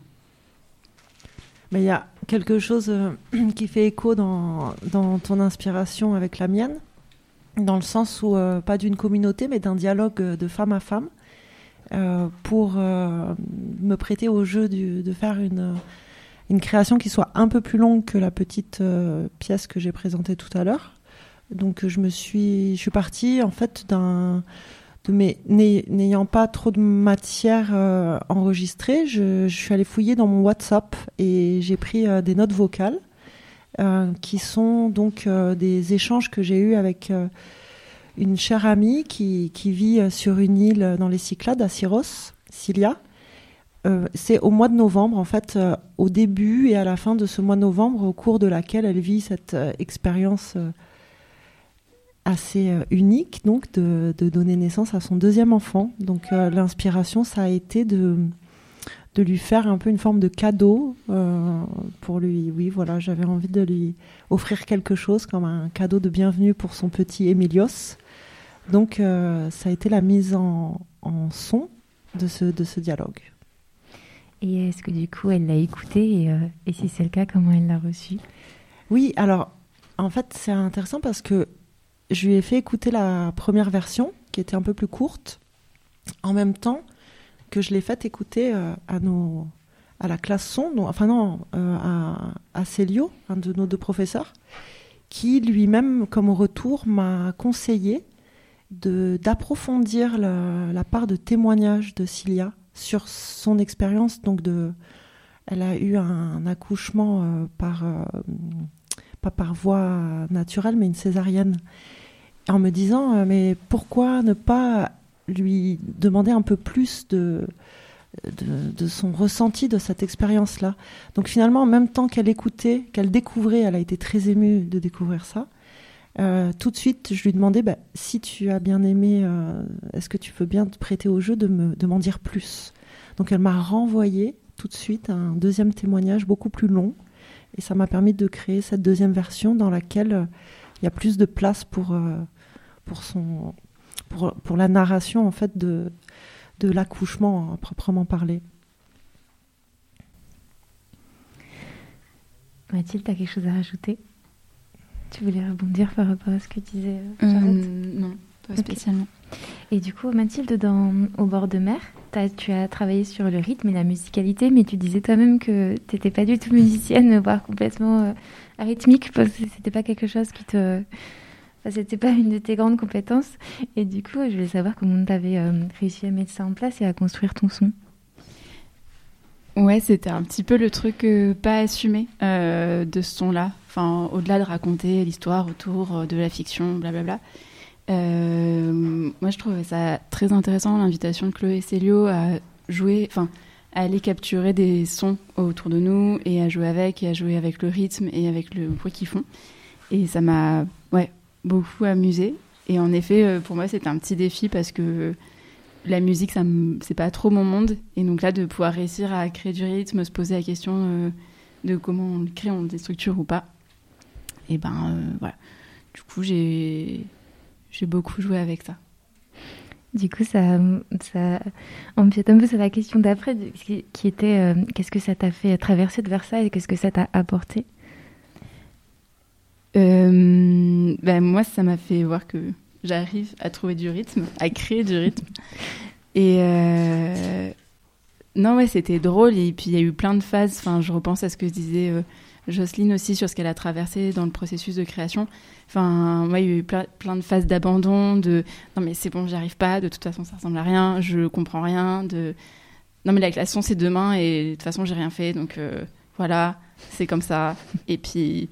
Mais il y a quelque chose euh, qui fait écho dans, dans ton inspiration avec la mienne, dans le sens où, euh, pas d'une communauté, mais d'un dialogue de femme à femme, euh, pour euh, me prêter au jeu du, de faire une, une création qui soit un peu plus longue que la petite euh, pièce que j'ai présentée tout à l'heure. Donc je me suis, je suis partie en fait d'un... De mes, n'ayant pas trop de matière euh, enregistrée, je, je suis allée fouiller dans mon WhatsApp et j'ai pris euh, des notes vocales euh, qui sont donc euh, des échanges que j'ai eus avec euh, une chère amie qui, qui vit sur une île dans les Cyclades, à Syros, Cilia. Euh, c'est au mois de novembre, en fait, euh, au début et à la fin de ce mois de novembre, au cours de laquelle elle vit cette euh, expérience euh, assez unique, donc, de, de donner naissance à son deuxième enfant. Donc euh, l'inspiration, ça a été de, de lui faire un peu une forme de cadeau euh, pour lui. Oui, voilà, j'avais envie de lui offrir quelque chose comme un cadeau de bienvenue pour son petit Emilios. Donc euh, ça a été la mise en, en son de ce, de ce dialogue. Et est-ce que du coup, elle l'a écouté et, euh, et si c'est le cas, comment elle l'a reçu ? Oui, alors, en fait, c'est intéressant parce que je lui ai fait écouter la première version, qui était un peu plus courte, en même temps que je l'ai faite écouter euh, à, nos, à la classe son, non, enfin non, euh, à, à Célio, un de nos deux professeurs, qui lui-même, comme retour, m'a conseillé de, d'approfondir la, la part de témoignage de Cilia sur son expérience. Donc de, elle a eu un, un accouchement euh, par, euh, pas par voie naturelle, mais une césarienne. En me disant, euh, mais pourquoi ne pas lui demander un peu plus de... De, de son ressenti de cette expérience-là. Donc finalement, en même temps qu'elle écoutait, qu'elle découvrait, elle a été très émue de découvrir ça, euh, tout de suite, je lui demandais, bah, si tu as bien aimé, euh, est-ce que tu veux bien te prêter au jeu de, me, de m'en dire plus ? Donc elle m'a renvoyé tout de suite un deuxième témoignage beaucoup plus long, et ça m'a permis de créer cette deuxième version dans laquelle euh, il y a plus de place pour, euh, pour, son, pour, pour la narration, en fait, de... de l'accouchement à proprement parler. Mathilde, tu as quelque chose à rajouter ? Tu voulais rebondir par rapport à ce que disait Charlotte ? euh, Non, pas spécialement. Okay. Et du coup, Mathilde, dans Au bord de mer, t'as, tu as travaillé sur le rythme et la musicalité, mais tu disais toi-même que tu n'étais pas du tout musicienne, voire complètement euh, arythmique, parce que ce n'était pas quelque chose qui te... Enfin, c'était pas une de tes grandes compétences. Et du coup, je voulais savoir comment tu avais euh, réussi à mettre ça en place et à construire ton son. Ouais, c'était un petit peu le truc euh, pas assumé euh, de ce son-là. Enfin, au-delà de raconter l'histoire autour de la fiction, blablabla. Euh, moi, je trouvais ça très intéressant, l'invitation de Chloé et Célio à jouer, enfin, à aller capturer des sons autour de nous et à jouer avec, et à jouer avec le rythme et avec le bruit qu'ils font. Et ça m'a... Ouais, beaucoup amusée. Et en effet, pour moi, c'était un petit défi parce que la musique, ça me... c'est pas trop mon monde. Et donc là, de pouvoir réussir à créer du rythme, se poser la question de comment on le crée, on le déstructure ou pas. Et ben, euh, voilà. Du coup, j'ai... j'ai beaucoup joué avec ça. Du coup, ça, ça empiète un peu sur la question d'après, qui était euh, qu'est-ce que ça t'a fait traverser de Versailles et qu'est-ce que ça t'a apporté ? Euh, ben moi, ça m'a fait voir que j'arrive à trouver du rythme, à créer du rythme. Et euh, non, ouais, c'était drôle. Et puis, il y a eu plein de phases. Enfin, je repense à ce que disait euh, Jocelyne aussi sur ce qu'elle a traversé dans le processus de création. Enfin, moi, ouais, il y a eu ple- plein de phases d'abandon, de non, mais c'est bon, j'y arrive pas, de toute façon, ça ressemble à rien, je comprends rien, de non, mais la création, c'est demain et de toute façon, j'ai rien fait. Donc, euh, voilà, c'est comme ça. Et puis.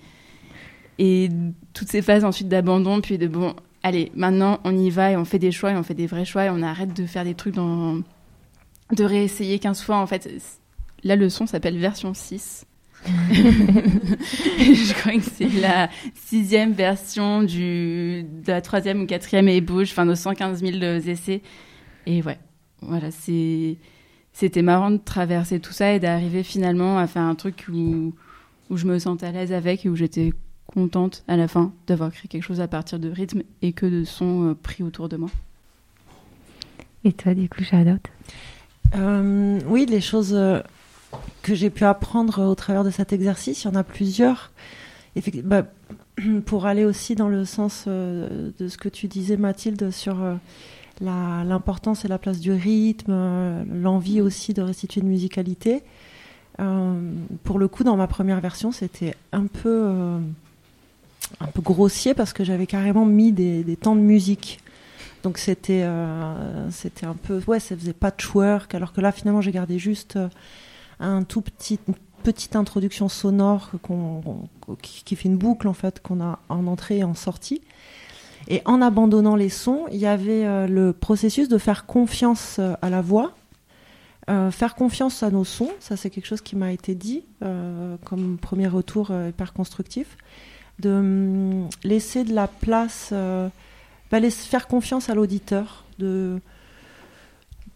Et toutes ces phases ensuite d'abandon, puis de bon, allez, maintenant on y va et on fait des choix et on fait des vrais choix et on arrête de faire des trucs dans... de réessayer quinze fois en fait. La leçon s'appelle version six. Je crois que c'est la sixième version du... de la troisième ou quatrième ébauche, enfin nos cent quinze mille essais. Et ouais, voilà, c'est... c'était marrant de traverser tout ça et d'arriver finalement à faire un truc où, où je me sentais à l'aise avec et où j'étais contente à la fin d'avoir créé quelque chose à partir de rythme et que de son euh, pris autour de moi. Et toi, du coup, Charlotte ? euh, Oui, les choses euh, que j'ai pu apprendre au travers de cet exercice, il y en a plusieurs. Effectivement, bah, pour aller aussi dans le sens euh, de ce que tu disais, Mathilde, sur euh, la, l'importance et la place du rythme, euh, l'envie aussi de restituer une musicalité. Euh, pour le coup, dans ma première version, c'était un peu... Euh, un peu grossier parce que j'avais carrément mis des, des temps de musique, donc c'était euh, c'était un peu ouais ça faisait patchwork, alors que là finalement j'ai gardé juste un tout petit une petite introduction sonore qu'on, qu'on, qui fait une boucle en fait qu'on a en entrée et en sortie. Et en abandonnant les sons, il y avait euh, le processus de faire confiance à la voix, euh, faire confiance à nos sons. Ça, c'est quelque chose qui m'a été dit euh, comme premier retour euh, hyper constructif, de laisser de la place, euh, bah, laisser, faire confiance à l'auditeur, de,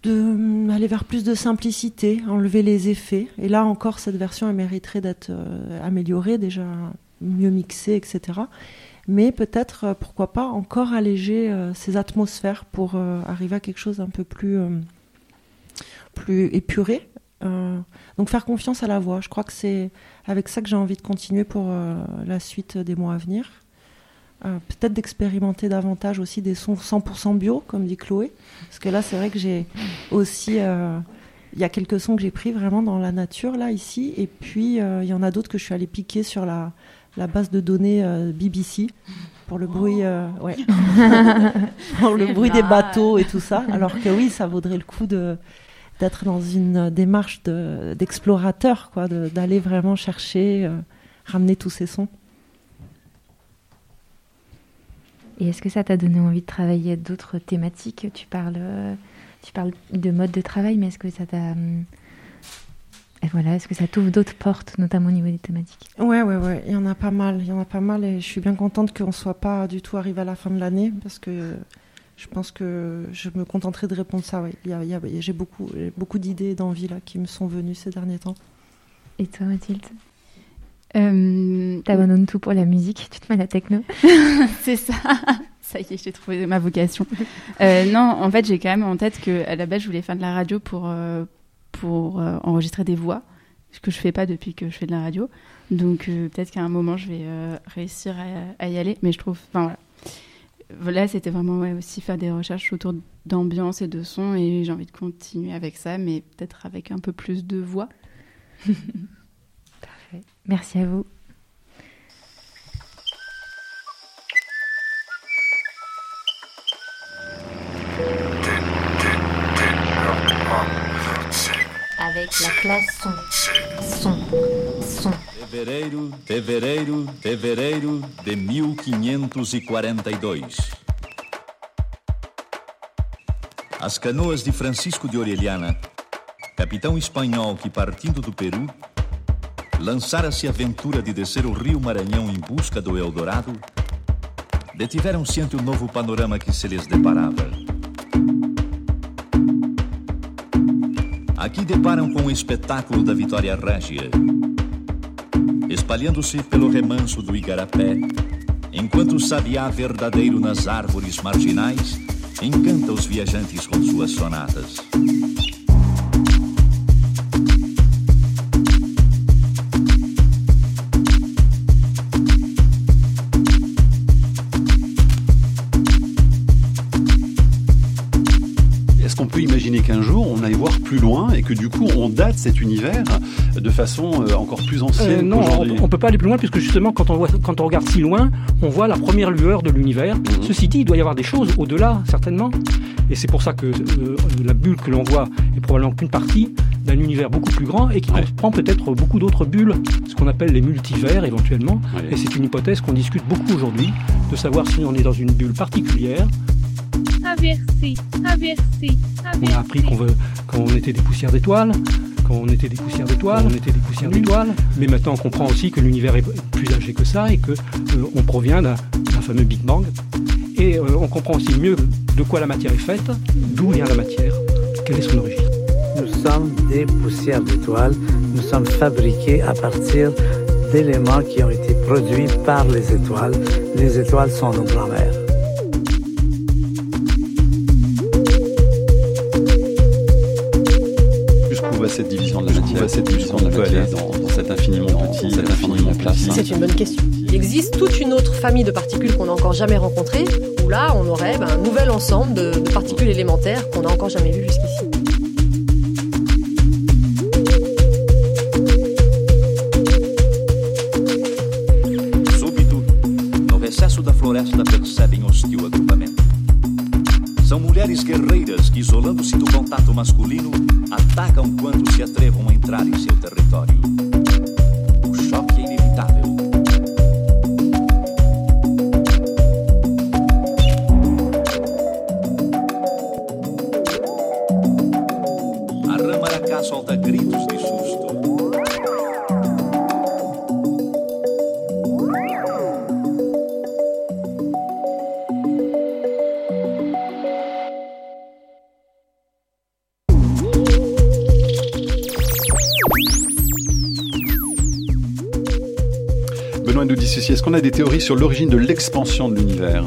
de aller vers plus de simplicité, enlever les effets. Et là encore, cette version, elle mériterait d'être euh, améliorée, déjà mieux mixée, et cetera. Mais peut-être, euh, pourquoi pas, encore alléger euh, ces atmosphères pour euh, arriver à quelque chose d'un peu plus, euh, plus épuré. Euh, donc faire confiance à la voix, je crois que c'est avec ça que j'ai envie de continuer pour euh, la suite des mois à venir. Euh, peut-être d'expérimenter davantage aussi des sons cent pour cent bio, comme dit Chloé, parce que là c'est vrai que j'ai aussi, il euh, y a quelques sons que j'ai pris vraiment dans la nature là ici, et puis il euh, y en a d'autres que je suis allée piquer sur la, la base de données euh, B B C pour le bruit, euh, ouais. pour le bruit des bateaux et tout ça. Alors que oui, ça vaudrait le coup de, d'être dans une démarche de, d'explorateur, quoi, de, d'aller vraiment chercher, euh, ramener tous ces sons. Et est-ce que ça t'a donné envie de travailler d'autres thématiques ? Tu parles, tu parles de mode de travail, mais est-ce que ça t'a... Et voilà, est-ce que ça t'ouvre d'autres portes, notamment au niveau des thématiques ? Ouais, ouais, ouais, il y en a pas mal, il y en a pas mal, et je suis bien contente qu'on ne soit pas du tout arrivé à la fin de l'année, parce que je pense que je me contenterai de répondre ça. Ouais. Il y a, il y a, j'ai beaucoup, j'ai beaucoup d'idées et d'envies là qui me sont venues ces derniers temps. Et toi, Mathilde ? euh... T'abandonnes tout pour la musique, tu te mets à la techno ? C'est ça. Ça y est, j'ai trouvé ma vocation. euh, non, en fait, j'ai quand même en tête que à la base, je voulais faire de la radio pour euh... pour euh, enregistrer des voix, ce que je fais pas depuis que je fais de la radio. Donc euh, peut-être qu'à un moment je vais euh, réussir à, à y aller, mais je trouve, enfin voilà. Voilà, c'était vraiment ouais, aussi faire des recherches autour d'ambiance et de son, et j'ai envie de continuer avec ça, mais peut-être avec un peu plus de voix. Parfait. Merci à vous. Avec la classe son, son, son. Fevereiro, fevereiro, fevereiro de mil quinhentos e quarenta e dois. As canoas de Francisco de Orellana, capitão espanhol que partindo do Peru, lançara-se à aventura de descer o rio Maranhão em busca do Eldorado, detiveram-se ante o novo panorama que se lhes deparava. Aqui deparam com o espetáculo da Vitória Régia, espalhando-se pelo remanso do Igarapé, enquanto o sabiá verdadeiro nas árvores marginais encanta os viajantes com suas sonatas. Imaginez qu'un jour on aille voir plus loin et que du coup on date cet univers de façon encore plus ancienne. Euh, non, qu'aujourd'hui. On ne peut pas aller plus loin puisque justement quand on, voit, quand on regarde si loin, on voit la première lueur de l'univers. Mmh. Ceci dit, il doit y avoir des choses au-delà, certainement. Et c'est pour ça que euh, la bulle que l'on voit est probablement qu'une partie d'un univers beaucoup plus grand et qui ouais. comprend peut-être beaucoup d'autres bulles, ce qu'on appelle les multivers éventuellement. Ouais. Et c'est une hypothèse qu'on discute beaucoup aujourd'hui, de savoir si on est dans une bulle particulière. Aversi, aversi, aversi. On a appris qu'on veut, quand on était des poussières d'étoiles, quand on était des poussières d'étoiles, on était des poussières d'étoiles. Mais maintenant, on comprend aussi que l'univers est plus âgé que ça et que euh, on provient d'un, d'un fameux Big Bang. Et euh, on comprend aussi mieux de quoi la matière est faite, d'où vient la matière, quelle est son origine. Nous sommes des poussières d'étoiles. Nous sommes fabriqués à partir d'éléments qui ont été produits par les étoiles. Les étoiles sont nos grands-mères. Cette division de la matière, cette division de la matière dans, dans cet infiniment petit, cet infiniment place. C'est une bonne question. Il existe toute une autre famille de particules qu'on n'a encore jamais rencontrées, où là, on aurait ben, un nouvel ensemble de, de particules élémentaires qu'on n'a encore jamais vu jusqu'ici. Súbito, no recesso da floresta percebem hostil agrupamento. São mulheres guerreiras que, isolando-se do contato masculino, atacam quando se atrevam a entrar em seu território. O choque é inevitável. A ramaracá solta gritos de susto. Est-ce qu'on a des théories sur l'origine de l'expansion de l'univers ?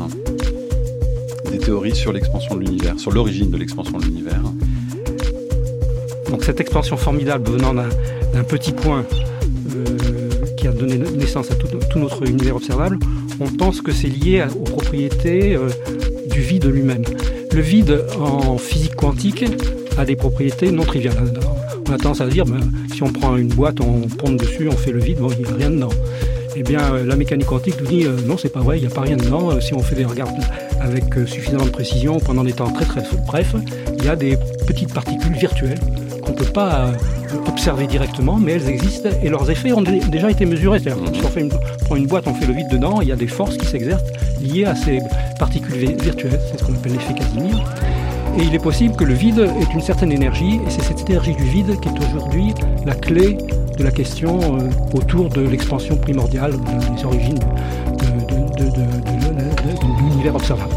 Des théories sur l'expansion de l'univers, sur l'origine de l'expansion de l'univers. Donc cette expansion formidable venant d'un, d'un petit point euh, qui a donné naissance à tout, tout notre univers observable, on pense que c'est lié à, aux propriétés euh, du vide lui-même. Le vide en physique quantique a des propriétés non triviales. On a tendance à dire, ben, si on prend une boîte, on pompe dessus, on fait le vide, bon, il n'y a rien dedans. eh bien, la mécanique quantique nous dit euh, non, c'est pas vrai, il n'y a pas rien dedans. Euh, si on fait des regards avec euh, suffisamment de précision, pendant des temps très très brefs, il y a des petites particules virtuelles qu'on ne peut pas euh, observer directement, mais elles existent et leurs effets ont d- déjà été mesurés. C'est-à-dire, si on fait une, prend une boîte, on fait le vide dedans, il y a des forces qui s'exercent liées à ces particules vi- virtuelles, c'est ce qu'on appelle l'effet Casimir. Et il est possible que le vide ait une certaine énergie, et c'est cette énergie du vide qui est aujourd'hui la clé de la question euh, autour de l'expansion primordiale, de, des origines de, de, de, de, de, de, de, de l'univers observable.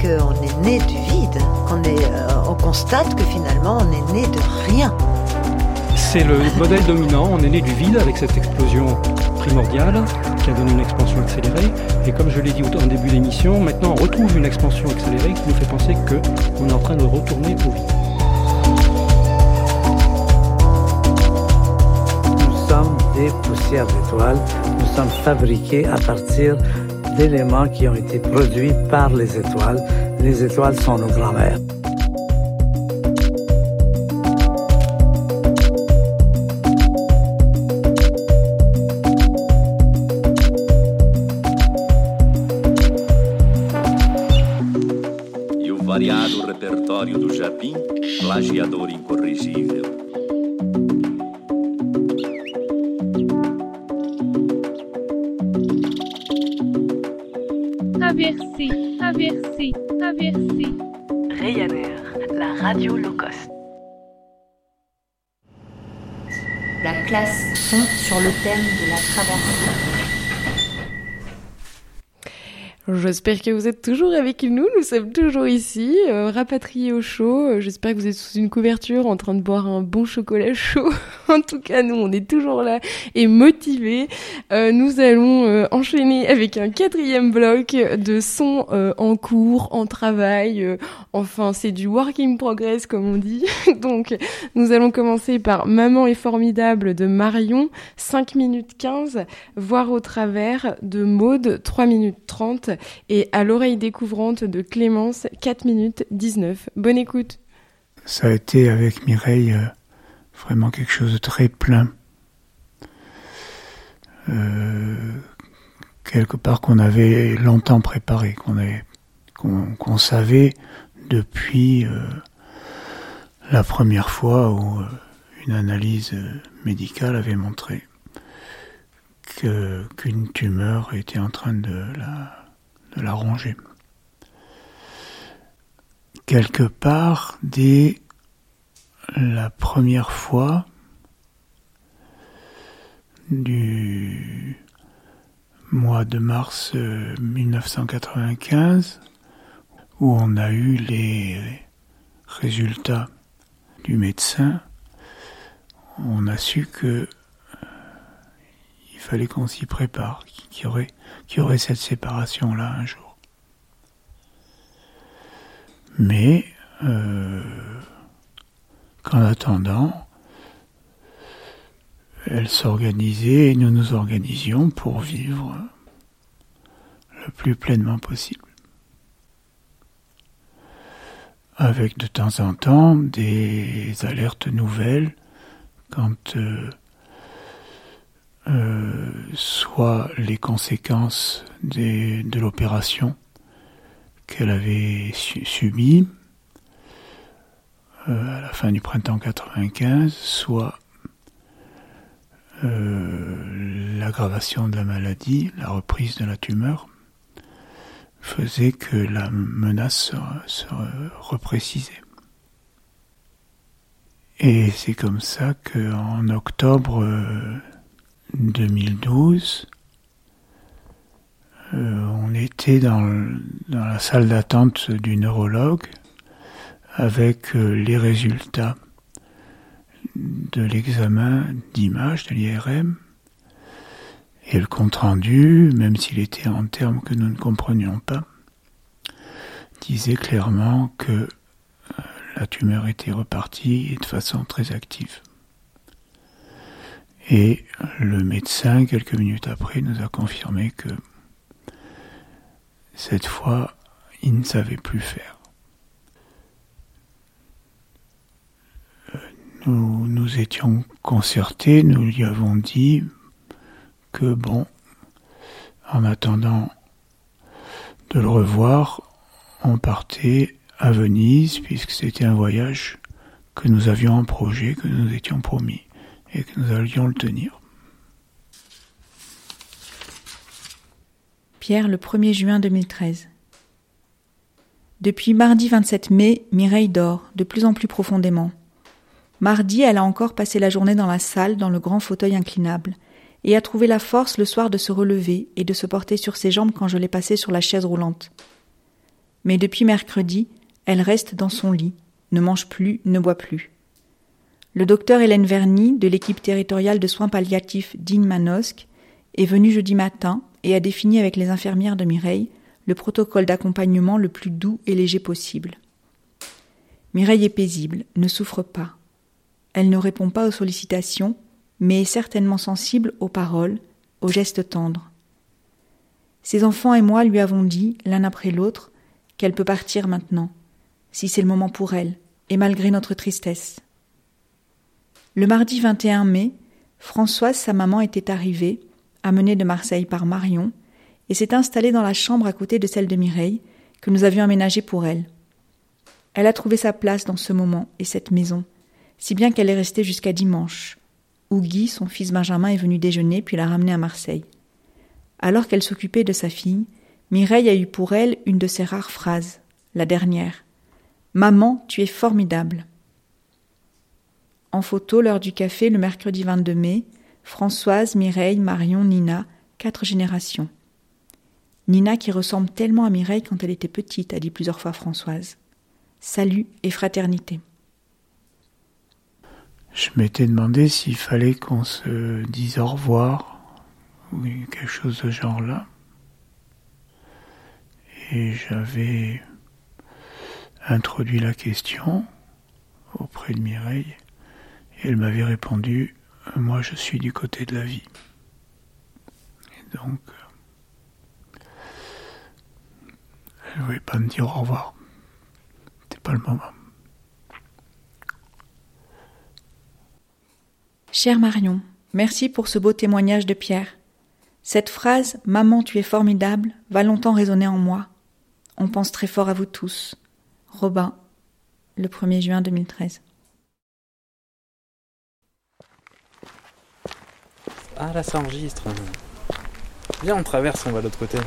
Qu'on est né du vide, qu'on est, euh, on constate que finalement on est né de rien. C'est le modèle dominant, on est né du vide avec cette explosion primordiale qui a donné une expansion accélérée. Et comme je l'ai dit en début d'émission, maintenant on retrouve une expansion accélérée qui nous fait penser qu'on est en train de retourner au vide. Nous sommes des poussières d'étoiles, nous sommes fabriqués à partir d'éléments qui ont été produits par les étoiles. Les étoiles sont nos grands-mères. E o variado repertório do Japim, plagiador incorrigível. Aversi, aversi. Ryanair, la radio low cost. La classe sont sur le thème de la traversée. J'espère que vous êtes toujours avec nous, nous sommes toujours ici, euh, rapatriés au chaud. J'espère que vous êtes sous une couverture en train de boire un bon chocolat chaud. En tout cas, nous, on est toujours là et motivés. Euh, nous allons euh, enchaîner avec un quatrième bloc de sons euh, en cours, en travail. Euh, enfin, c'est du work in progress, comme on dit. Donc, nous allons commencer par Maman est formidable de Marion, cinq minutes quinze, Voir au travers de Maude, trois minutes trente, et À l'oreille découvrante de Clémence, quatre minutes dix-neuf. Bonne écoute. Ça a été avec Mireille... Euh... vraiment quelque chose de très plein. Euh, quelque part qu'on avait longtemps préparé, qu'on, avait, qu'on, qu'on savait depuis euh, la première fois où euh, une analyse médicale avait montré que, qu'une tumeur était en train de la, de la ronger. Quelque part, des... la première fois du mois de mars dix-neuf cent quatre-vingt-quinze, où on a eu les résultats du médecin, on a su que il fallait qu'on s'y prépare, qu'il y aurait, qu'il y aurait cette séparation-là un jour. Mais euh, qu'en attendant, elle s'organisait et nous nous organisions pour vivre le plus pleinement possible. Avec de temps en temps des alertes nouvelles quand euh, euh, soit les conséquences des, de l'opération qu'elle avait su, subie, Euh, à la fin du printemps quatre-vingt-quinze, soit euh, l'aggravation de la maladie, la reprise de la tumeur, faisait que la menace se, se reprécisait. Et c'est comme ça qu'en octobre deux mille douze, euh, on était dans, dans la salle d'attente du neurologue, avec les résultats de l'examen d'image de l'I R M et le compte-rendu, même s'il était en termes que nous ne comprenions pas, disait clairement que la tumeur était repartie et de façon très active. Et le médecin, quelques minutes après, nous a confirmé que cette fois, il ne savait plus faire. Nous nous étions concertés, nous lui avons dit que bon, en attendant de le revoir, on partait à Venise, puisque c'était un voyage que nous avions en projet, que nous étions promis, et que nous allions le tenir. Pierre, le premier juin deux mille treize. Depuis mardi vingt-sept mai, Mireille dort, de plus en plus profondément. Mardi, elle a encore passé la journée dans la salle, dans le grand fauteuil inclinable, et a trouvé la force le soir de se relever et de se porter sur ses jambes quand je l'ai passée sur la chaise roulante. Mais depuis mercredi, elle reste dans son lit, ne mange plus, ne boit plus. Le docteur Hélène Verny, de l'équipe territoriale de soins palliatifs d'Inmanosque, est venu jeudi matin et a défini avec les infirmières de Mireille le protocole d'accompagnement le plus doux et léger possible. Mireille est paisible, ne souffre pas. Elle ne répond pas aux sollicitations, mais est certainement sensible aux paroles, aux gestes tendres. Ses enfants et moi lui avons dit, l'un après l'autre, qu'elle peut partir maintenant, si c'est le moment pour elle, et malgré notre tristesse. Le mardi vingt et un mai, Françoise, sa maman, était arrivée, amenée de Marseille par Marion, et s'est installée dans la chambre à côté de celle de Mireille, que nous avions aménagée pour elle. Elle a trouvé sa place dans ce moment et cette maison, si bien qu'elle est restée jusqu'à dimanche, où Guy, son fils Benjamin, est venu déjeuner puis l'a ramenée à Marseille. Alors qu'elle s'occupait de sa fille, Mireille a eu pour elle une de ses rares phrases, la dernière. « Maman, tu es formidable !» En photo, l'heure du café, le mercredi vingt-deux mai, Françoise, Mireille, Marion, Nina, quatre générations. Nina qui ressemble tellement à Mireille quand elle était petite, a dit plusieurs fois Françoise. Salut et fraternité. Je m'étais demandé s'il fallait qu'on se dise au revoir, ou quelque chose de genre là. Et j'avais introduit la question auprès de Mireille, et elle m'avait répondu « Moi, je suis du côté de la vie ». Et donc, elle ne voulait pas me dire au revoir. C'était pas le moment. Chère Marion, merci pour ce beau témoignage de Pierre. Cette phrase « Maman, tu es formidable » va longtemps résonner en moi. On pense très fort à vous tous. Robin, le premier juin deux mille treize. Ah là, ça enregistre. Viens, on traverse, on va de l'autre côté.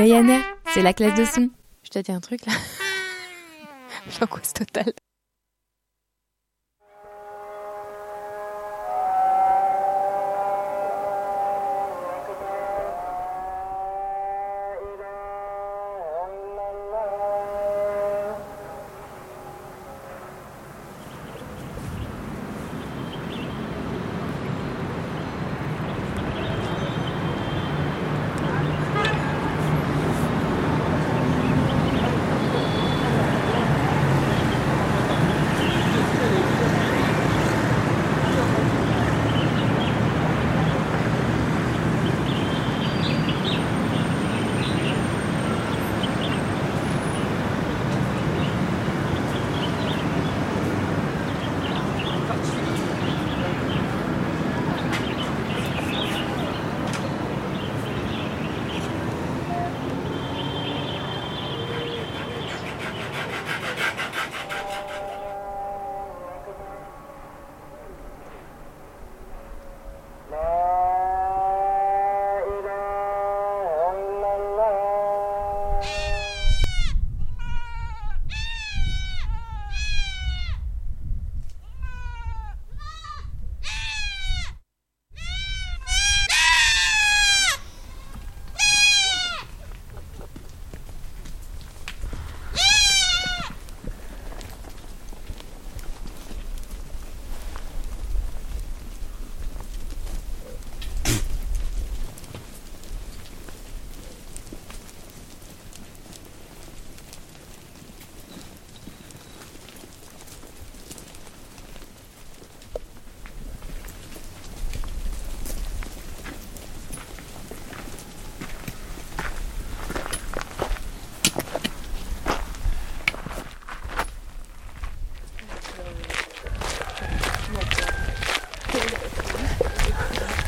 Ryanair, c'est la classe de son. Je t'ai dit un truc là. L'angoisse totale.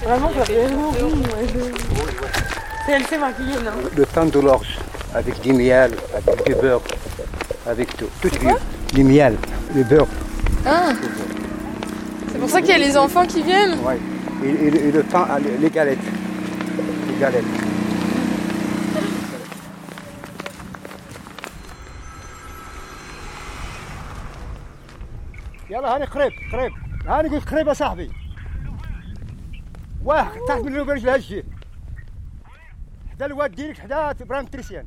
Vraiment, ça fait vraiment bon. C'est elle s'est maquillée, non ? Le pain de l'orge, avec du miel, avec du beurre, avec tout. Tout du, du miel, du beurre. Ah. C'est pour ça qu'il y a les enfants qui viennent ? Oui. Et, et, et le pain, les galettes. Les galettes. Yalla, allez, crêpe, crêpe. Allez, crêpe à Sahbi. واحد تحت من البرج لهالجهة حدا الواد ديالك حدا ابراهيم تريسيان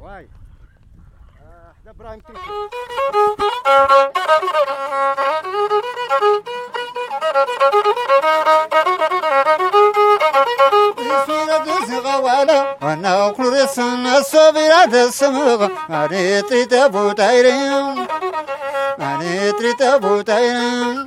واي حدا ابراهيم تريسيان أنا أقول رسنا الصبيرة السمغة أنا تريد أبو تايرين أنا تريد أبو تايرين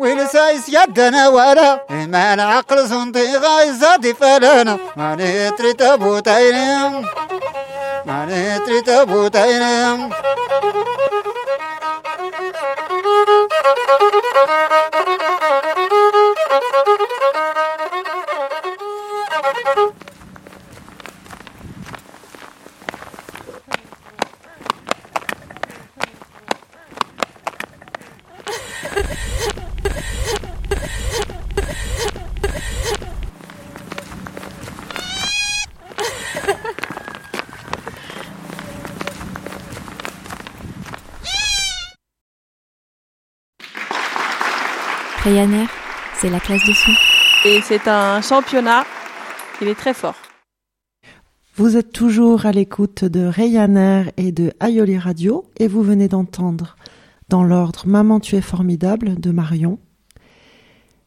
ويلسايس يدنا ولا ما العقل صنديقة الزادي فلانا ما نتري تابوتين ما نتري تابوتين Ryanair, c'est la classe de son. Et c'est un championnat, il est très fort. Vous êtes toujours à l'écoute de Ryanair et de Aïoli Radio et vous venez d'entendre dans l'ordre Maman tu es formidable de Marion,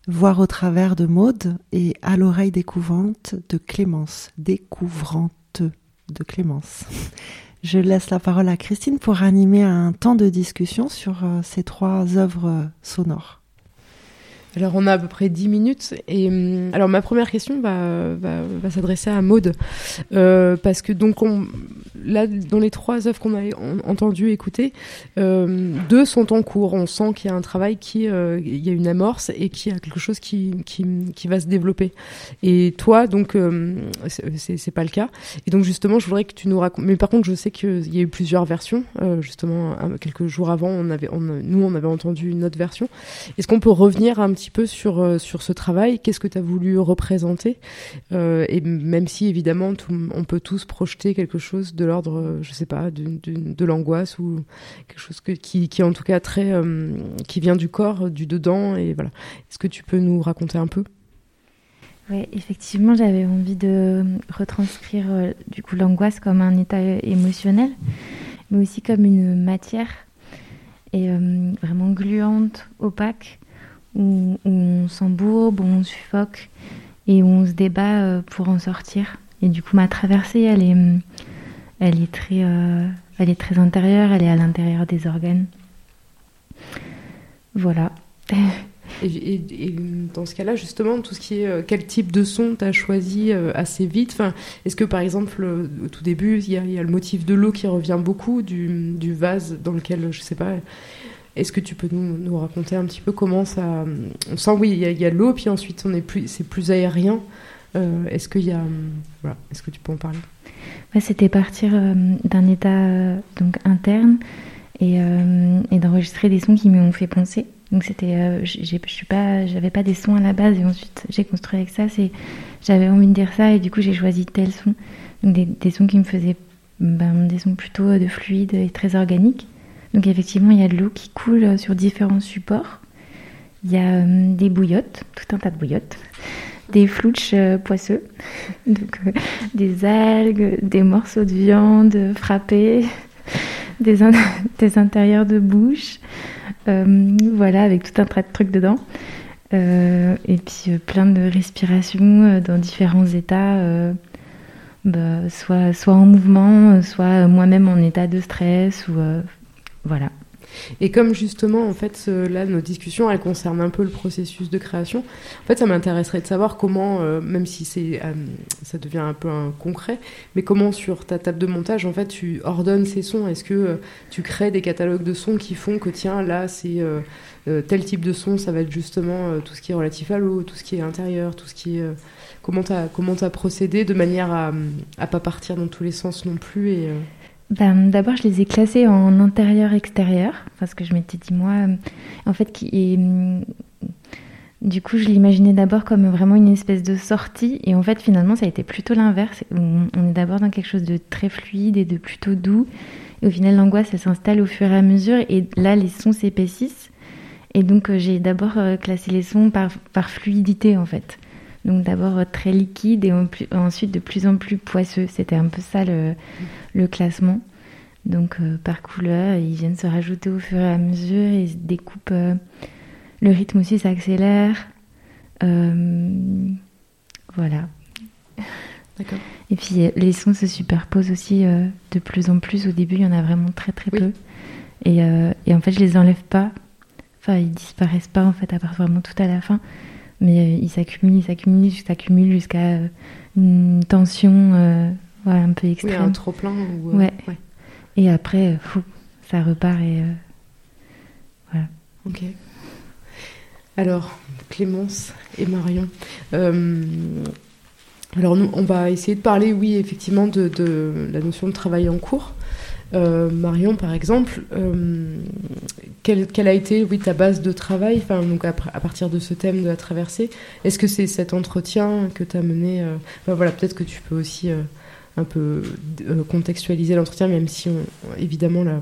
Voir au travers de Maude et À l'oreille découvrante de Clémence. Découvrante de Clémence. Je laisse la parole à Christine pour animer un temps de discussion sur ces trois œuvres sonores. Alors, on a à peu près dix minutes. Et, alors, ma première question va, va, va s'adresser à Maud. Euh, parce que, donc, on, là, dans les trois œuvres qu'on a entendues, écoutées, euh, deux sont en cours. On sent qu'il y a un travail, qui, euh, il y a une amorce et qu'il y a quelque chose qui, qui, qui va se développer. Et toi, donc, euh, c'est, c'est, c'est pas le cas. Et donc, justement, je voudrais que tu nous racontes. Mais par contre, je sais qu'il y a eu plusieurs versions. Euh, justement, quelques jours avant, on avait, on, nous, on avait entendu une autre version. Est-ce qu'on peut revenir un petit peu sur, sur ce travail? Qu'est-ce que tu as voulu représenter? euh, Et même si, évidemment, tout, on peut tous projeter quelque chose de l'ordre, je ne sais pas, d'une, d'une, de l'angoisse ou quelque chose que, qui, qui, en tout cas, très, euh, qui vient du corps, du dedans. Et voilà. Est-ce que tu peux nous raconter un peu? Oui, effectivement, j'avais envie de retranscrire, euh, du coup, l'angoisse comme un état émotionnel, mais aussi comme une matière et, euh, vraiment gluante, opaque, où, où on s'embourbe, où on suffoque et où on se débat euh, pour en sortir. Et du coup, ma traversée, elle est, elle est très, euh, elle est très intérieure, elle est à l'intérieur des organes. Voilà. Et, et, et dans ce cas-là, justement, tout ce qui est euh, quel type de son t'as choisi euh, assez vite. Enfin, est-ce que par exemple, euh, au tout début, il y, y a le motif de l'eau qui revient beaucoup, du, du vase dans lequel, je sais pas. Est-ce que tu peux nous, nous raconter un petit peu comment ça. On sent, oui, il y, y a l'eau, puis ensuite on est plus, c'est plus aérien. Euh, est-ce qu'il y a, voilà, est-ce que tu peux en parler? Ouais, c'était partir euh, d'un état euh, donc interne et, euh, et d'enregistrer des sons qui m'ont fait penser. Donc c'était, euh, je suis pas, j'avais pas des sons à la base et ensuite j'ai construit avec ça. C'est, j'avais envie de dire ça et du coup j'ai choisi tel son, donc des, des sons qui me faisaient, ben, des sons plutôt de fluide et très organiques. Donc effectivement il y a de l'eau qui coule sur différents supports. Il y a euh, des bouillottes, tout un tas de bouillottes, des flouches euh, poisseux, donc euh, des algues, des morceaux de viande frappés, des, in- des intérieurs de bouche. Euh, voilà, avec tout un tas de trucs dedans euh, et puis euh, plein de respirations euh, dans différents états, euh, bah, soit, soit en mouvement, soit moi-même en état de stress ou euh, voilà. Et comme justement, en fait, là, nos discussions, elles concernent un peu le processus de création. En fait, ça m'intéresserait de savoir comment, euh, même si c'est, euh, ça devient un peu un concret, mais comment sur ta table de montage, en fait, tu ordonnes ces sons. Est-ce que euh, tu crées des catalogues de sons qui font que, tiens, là, c'est euh, euh, tel type de son, ça va être justement euh, tout ce qui est relatif à l'eau, tout ce qui est intérieur, tout ce qui est... Euh, comment t'as, comment t'as procédé de manière à à pas partir dans tous les sens non plus et... Euh... Ben, d'abord, je les ai classés en intérieur-extérieur, parce que je m'étais dit, moi, en fait, qui est... du coup, je l'imaginais d'abord comme vraiment une espèce de sortie, et en fait, finalement, ça a été plutôt l'inverse. On est d'abord dans quelque chose de très fluide et de plutôt doux, et au final, l'angoisse, elle s'installe au fur et à mesure, et là, les sons s'épaississent, et donc, j'ai d'abord classé les sons par, par fluidité, en fait. Donc d'abord très liquide et ensuite de plus en plus poisseux. C'était un peu ça le, le classement. Donc euh, par couleur, ils viennent se rajouter au fur et à mesure. Ils se découpent. Euh, le rythme aussi s'accélère. Euh, voilà. D'accord. Et puis les sons se superposent aussi euh, de plus en plus. Au début, il y en a vraiment très très oui. peu. Et, euh, et en fait, je les enlève pas. Enfin, ils disparaissent pas en fait, à part vraiment tout à la fin. Mais euh, ils s'accumulent, ils s'accumulent, ils s'accumulent jusqu'à euh, une tension euh, voilà, un peu extrême. Oui, un trop-plein. Ou, euh, ouais. ouais. Et après, euh, fou, ça repart et... Euh, voilà. Ok. Alors, Clémence et Marion... Euh... Alors, nous, on va essayer de parler, oui, effectivement, de, de la notion de travail en cours. Euh, Marion, par exemple, euh, quelle, quelle a été oui, ta base de travail enfin, donc à, à partir de ce thème de la traversée? Est-ce que c'est cet entretien que tu as mené euh, enfin, voilà, peut-être que tu peux aussi euh, un peu euh, contextualiser l'entretien, même si, on, évidemment, la,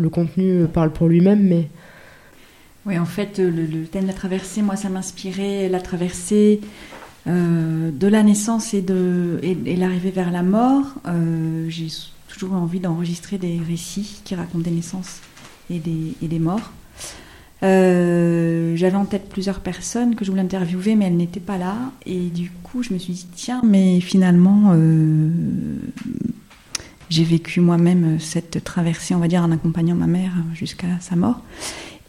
le contenu parle pour lui-même, mais... Oui, en fait, le, le thème de la traversée, moi, ça m'inspirait, la traversée... Euh, de la naissance et, de, et, et l'arrivée vers la mort, euh, j'ai toujours envie d'enregistrer des récits qui racontent des naissances et des, et des morts. Euh, j'avais en tête plusieurs personnes que je voulais interviewer, mais elles n'étaient pas là. Et du coup, je me suis dit, tiens, mais finalement, euh, j'ai vécu moi-même cette traversée, on va dire, en accompagnant ma mère jusqu'à sa mort.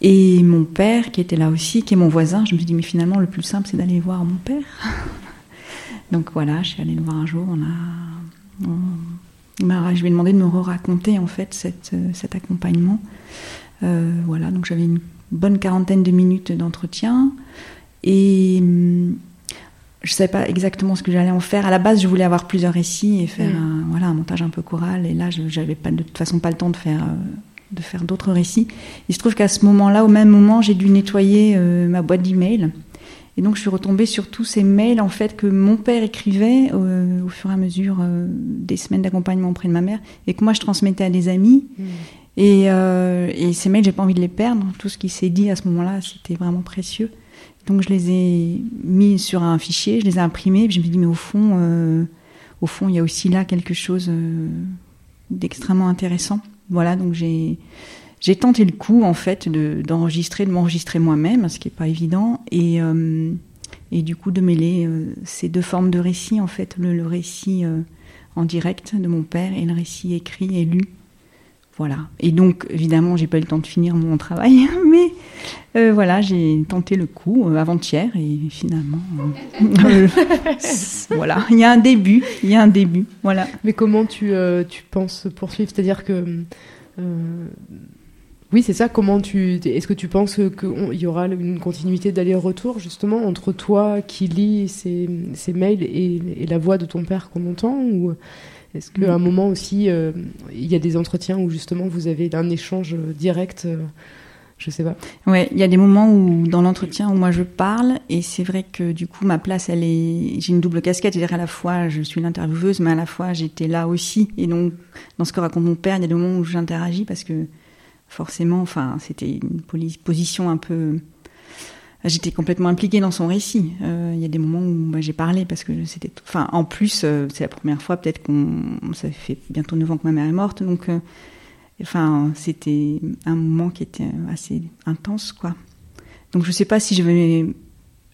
Et mon père, qui était là aussi, qui est mon voisin, je me suis dit, mais finalement, le plus simple, c'est d'aller voir mon père. Donc voilà, je suis allée le voir un jour, on a... On m'a... je lui ai demandé de me raconter, en fait, cette, cet accompagnement. Euh, voilà, donc j'avais une bonne quarantaine de minutes d'entretien, et hum, je ne savais pas exactement ce que j'allais en faire. À la base, je voulais avoir plusieurs récits et faire mmh. un, voilà, un montage un peu choral, et là, je n'avais de toute façon pas le temps de faire... Euh, de faire d'autres récits. Il se trouve qu'à ce moment-là, au même moment, j'ai dû nettoyer euh, ma boîte d'emails. Et donc, je suis retombée sur tous ces mails, en fait, que mon père écrivait euh, au fur et à mesure euh, des semaines d'accompagnement auprès de ma mère et que moi, je transmettais à des amis. Mmh. Et, euh, et ces mails, j'ai pas envie de les perdre. Tout ce qui s'est dit à ce moment-là, c'était vraiment précieux. Donc, je les ai mis sur un fichier, je les ai imprimés, et je me suis dit, mais au fond, euh, au fond, il y a aussi là quelque chose euh, d'extrêmement intéressant. Voilà, donc j'ai, j'ai tenté le coup, en fait, de, d'enregistrer, de m'enregistrer moi-même, ce qui n'est pas évident, et, euh, et du coup de mêler euh, ces deux formes de récit, en fait, le, le récit euh, en direct de mon père et le récit écrit et lu. Voilà. Et donc, évidemment, j'ai pas eu le temps de finir mon travail, mais euh, voilà, j'ai tenté le coup euh, avant-hier, et finalement, euh, voilà, il y a un début, il y a un début, voilà. Mais comment tu, euh, tu penses poursuivre ? C'est-à-dire que, euh, oui, c'est ça, comment tu, est-ce que tu penses qu'il y aura une continuité d'aller-retour, justement, entre toi qui lis ces, ces mails et, et la voix de ton père qu'on entend, ou... Est-ce qu'à un moment aussi, euh, il y a des entretiens où justement vous avez un échange direct euh, je sais pas. Ouais, il y a des moments où dans l'entretien où moi je parle et c'est vrai que du coup ma place elle est, j'ai une double casquette, c'est-à-dire à la fois je suis l'intervieweuse mais à la fois j'étais là aussi et donc dans ce que raconte mon père il y a des moments où j'interagis parce que forcément, enfin c'était une position un peu. J'étais complètement impliquée dans son récit. Euh, il y a des moments où bah, j'ai parlé parce que c'était... T- enfin, en plus, euh, c'est la première fois peut-être qu'on... Ça fait bientôt neuf ans que ma mère est morte, donc... Euh, enfin, c'était un moment qui était assez intense, quoi. Donc je sais pas si je vais...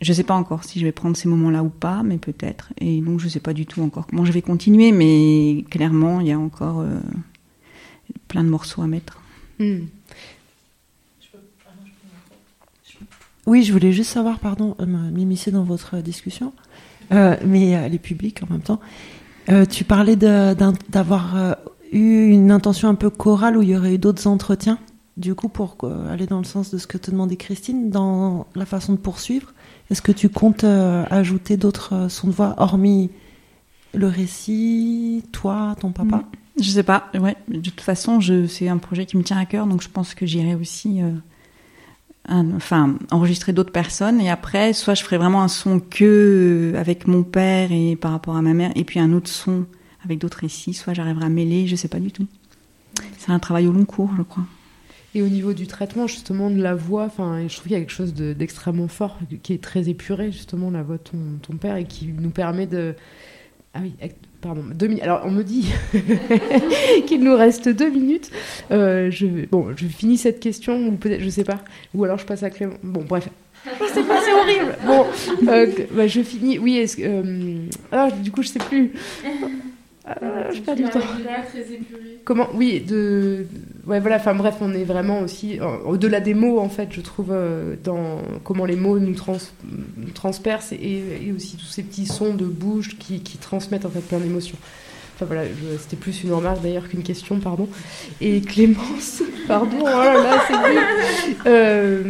Je sais pas encore si je vais prendre ces moments-là ou pas, mais peut-être. Et donc je sais pas du tout encore comment je vais continuer, mais clairement, il y a encore euh, plein de morceaux à mettre. Mm. Oui, je voulais juste savoir, pardon, m'immiscer dans votre discussion, euh, mais euh, les publics en même temps. Euh, tu parlais de, d'un, d'avoir euh, eu une intention un peu chorale où il y aurait eu d'autres entretiens, du coup, pour euh, aller dans le sens de ce que te demandait Christine, dans la façon de poursuivre. Est-ce que tu comptes euh, ajouter d'autres euh, sons de voix, hormis le récit, toi, ton papa mmh. Je sais pas, ouais. De toute façon, je, c'est un projet qui me tient à cœur, donc je pense que j'irai aussi... Euh... enfin enregistrer d'autres personnes et après soit je ferai vraiment un son que avec mon père et par rapport à ma mère et puis un autre son avec d'autres récits, soit j'arriverai à mêler, je sais pas du tout, c'est un travail au long cours je crois. Et au niveau du traitement justement de la voix, enfin je trouve qu'il y a quelque chose de, d'extrêmement fort qui est très épuré justement la voix de ton, ton père et qui nous permet de ah oui pardon, deux minutes. Alors, on me dit qu'il nous reste deux minutes. Euh, je, bon, je finis cette question, ou peut-être, je sais pas. Ou alors je passe à Clément. Bon, bref. C'est pas, c'est horrible. Bon, euh, bah, je finis. Oui, est-ce que. Euh, alors, du coup, je sais plus. Euh, je perds du temps. Comment ? Oui, de. Ouais, voilà, enfin, bref, on est vraiment aussi. Euh, au-delà des mots, en fait, je trouve, euh, dans comment les mots nous, trans, nous transpercent et, et aussi tous ces petits sons de bouche qui, qui transmettent, en fait, plein d'émotions. Enfin, voilà, je, c'était plus une remarque d'ailleurs qu'une question, pardon. Et Clémence, pardon, oh là là, c'est nul. Euh,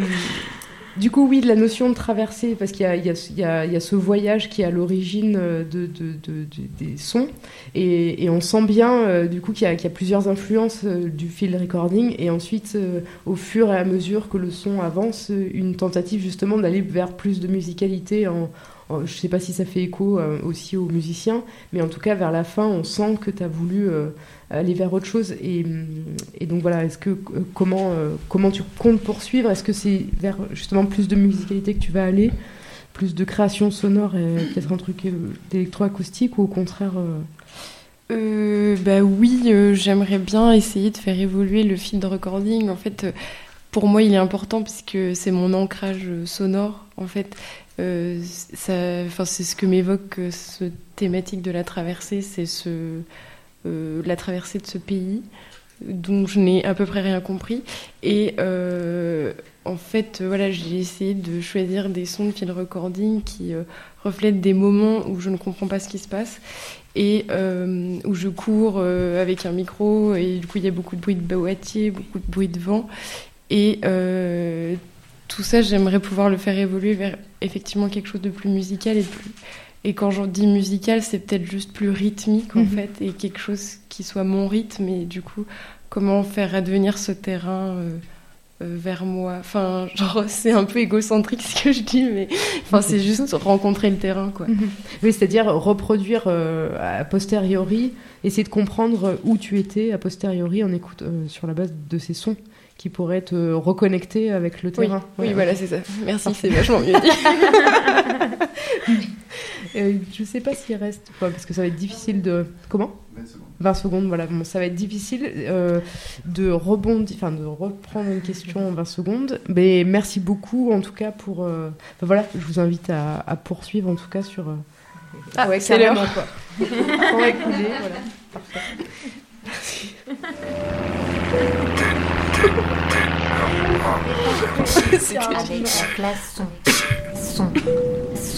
Du coup, oui, la notion de traversée, parce qu'il y a, il y a, il y a ce voyage qui est à l'origine de, de, de, de, des sons, et, et on sent bien, euh, du coup, qu'il y a, qu'il y a plusieurs influences euh, du field recording, et ensuite, euh, au fur et à mesure que le son avance, une tentative, justement, d'aller vers plus de musicalité, en, en, je sais pas si ça fait écho euh, aussi aux musiciens, mais en tout cas, vers la fin, on sent que t'as voulu... Euh, aller vers autre chose et, et donc voilà, est-ce que comment euh, comment tu comptes poursuivre, est-ce que c'est vers justement plus de musicalité que tu vas aller, plus de création sonore et peut-être un truc euh, d'électroacoustique ou au contraire euh... Euh, bah oui euh, j'aimerais bien essayer de faire évoluer le field recording en fait euh, pour moi il est important parce que c'est mon ancrage sonore en fait euh, ça, enfin c'est ce que m'évoque euh, cette thématique de la traversée, c'est ce Euh, la traversée de ce pays dont je n'ai à peu près rien compris. Et euh, en fait, voilà, j'ai essayé de choisir des sons de field recording qui euh, reflètent des moments où je ne comprends pas ce qui se passe et euh, où je cours euh, avec un micro et du coup, il y a beaucoup de bruit de boîtier, beaucoup de bruit de vent. Et euh, tout ça, j'aimerais pouvoir le faire évoluer vers effectivement quelque chose de plus musical et de plus... Et quand j'en dis musical, c'est peut-être juste plus rythmique, en mmh. fait, et quelque chose qui soit mon rythme. Et du coup, comment faire advenir ce terrain euh, euh, vers moi ? Enfin, genre, c'est un peu égocentrique ce que je dis, mais enfin, c'est juste rencontrer le terrain, quoi. Mmh. Oui, c'est-à-dire reproduire euh, a posteriori, essayer de comprendre où tu étais a posteriori en écoute, euh, sur la base de ces sons qui pourraient te reconnecter avec le terrain. Oui, ouais. Oui, voilà, c'est ça. Merci, c'est vachement mieux dit. Euh, je sais pas s'il reste quoi, parce que ça va être difficile de... Comment ? vingt secondes. vingt secondes, voilà. Bon, ça va être difficile euh, de rebondir, enfin de reprendre une question en vingt secondes. Mais merci beaucoup, en tout cas, pour... Euh... Enfin, voilà, je vous invite à, à poursuivre, en tout cas, sur... Euh... Ah, ouais, c'est l'heure. On va écouter, voilà. Parfait. Merci. C'est allez, on place son, son,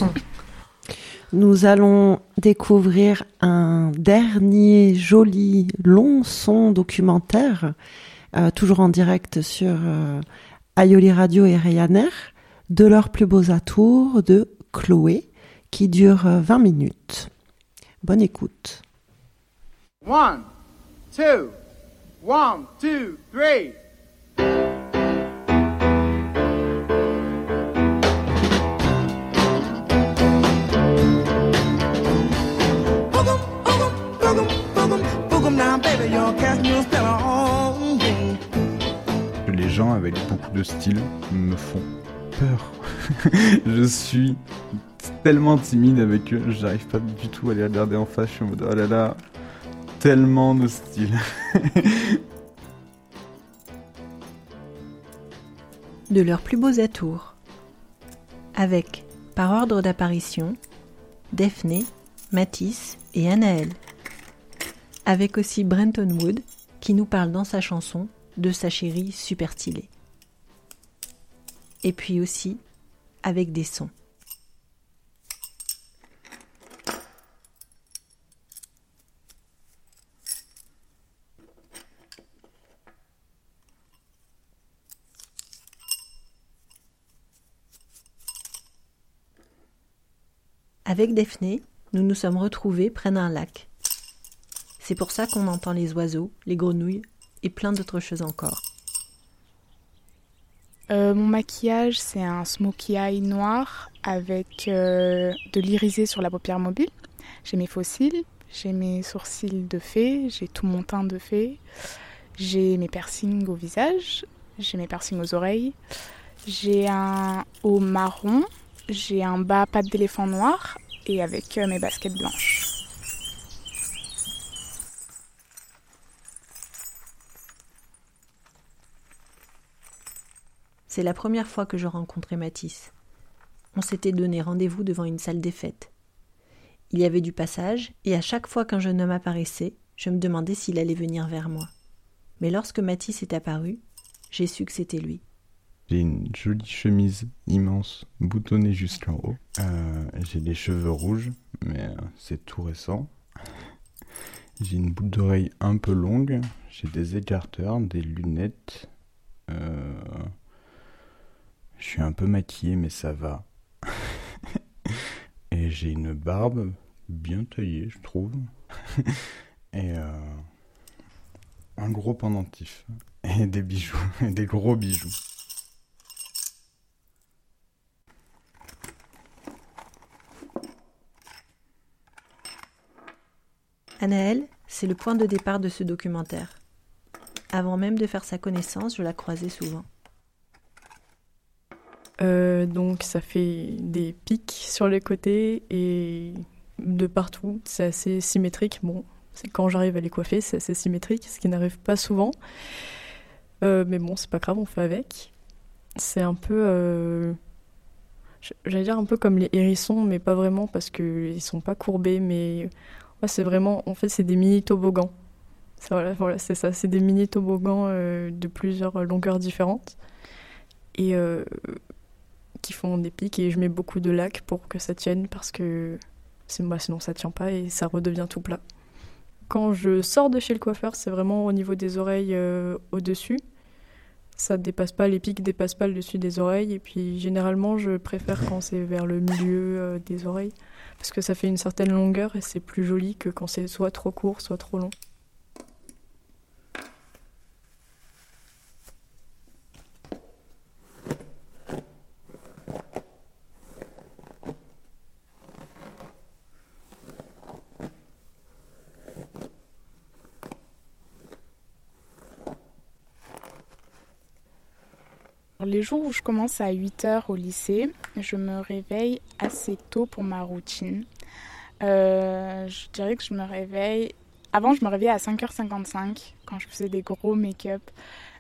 son. Nous allons découvrir un dernier joli long son documentaire, euh, toujours en direct sur euh, Aïoli Radio et Ryanair, de leurs plus beaux atours de Chloé, qui dure vingt minutes. Bonne écoute. One, two, one, two, three. Les gens avec beaucoup de style me font peur. Je suis tellement timide avec eux, j'arrive pas du tout à les regarder en face, je suis en mode oh là là, tellement de style. De leurs plus beaux atours. Avec, par ordre d'apparition, Daphné, Matisse et Anaël. Avec aussi Brenton Wood, qui nous parle dans sa chanson de sa chérie super stylée. Et puis aussi avec des sons. Avec Daphné, nous nous sommes retrouvés près d'un lac. C'est pour ça qu'on entend les oiseaux, les grenouilles et plein d'autres choses encore. Euh, mon maquillage, c'est un smokey eye noir avec euh, de l'irisé sur la paupière mobile. J'ai mes faux cils, j'ai mes sourcils de fée, j'ai tout mon teint de fée. J'ai mes piercings au visage, j'ai mes piercings aux oreilles. J'ai un haut marron, j'ai un bas pattes d'éléphant noir et avec euh, mes baskets blanches. C'est la première fois que je rencontrais Matisse. On s'était donné rendez-vous devant une salle des fêtes. Il y avait du passage, et à chaque fois qu'un jeune homme apparaissait, je me demandais s'il allait venir vers moi. Mais lorsque Matisse est apparu, j'ai su que c'était lui. J'ai une jolie chemise immense, boutonnée jusqu'en haut. Euh, j'ai des cheveux rouges, mais c'est tout récent. J'ai une boucle d'oreille un peu longue, j'ai des écarteurs, des lunettes... Euh... Je suis un peu maquillée, mais ça va. Et j'ai une barbe bien taillée, je trouve. Et euh, un gros pendentif. Et des bijoux, et des gros bijoux. Anaël, c'est le point de départ de ce documentaire. Avant même de faire sa connaissance, je la croisais souvent. Euh, donc ça fait des pics sur les côtés et de partout, c'est assez symétrique. Bon, c'est quand j'arrive à les coiffer, c'est assez symétrique, ce qui n'arrive pas souvent. Euh, mais bon, c'est pas grave, on fait avec. C'est un peu, euh, j'allais dire un peu comme les hérissons, mais pas vraiment parce qu'ils sont pas courbés. Mais ouais, c'est vraiment, en fait, c'est des mini toboggans. Ça, voilà, voilà, c'est ça, c'est des mini toboggans euh, de plusieurs longueurs différentes et euh, qui font des pics, et je mets beaucoup de laque pour que ça tienne, parce que c'est, bah, sinon ça tient pas et ça redevient tout plat. Quand je sors de chez le coiffeur, c'est vraiment au niveau des oreilles euh, au-dessus. Ça dépasse pas, les pics dépassent pas le dessus des oreilles, et puis généralement je préfère quand c'est vers le milieu euh, des oreilles, parce que ça fait une certaine longueur et c'est plus joli que quand c'est soit trop court, soit trop long. Les jours où je commence à huit heures au lycée, je me réveille assez tôt pour ma routine. Euh, je dirais que je me réveille... Avant, je me réveillais à cinq heures cinquante-cinq quand je faisais des gros make-up.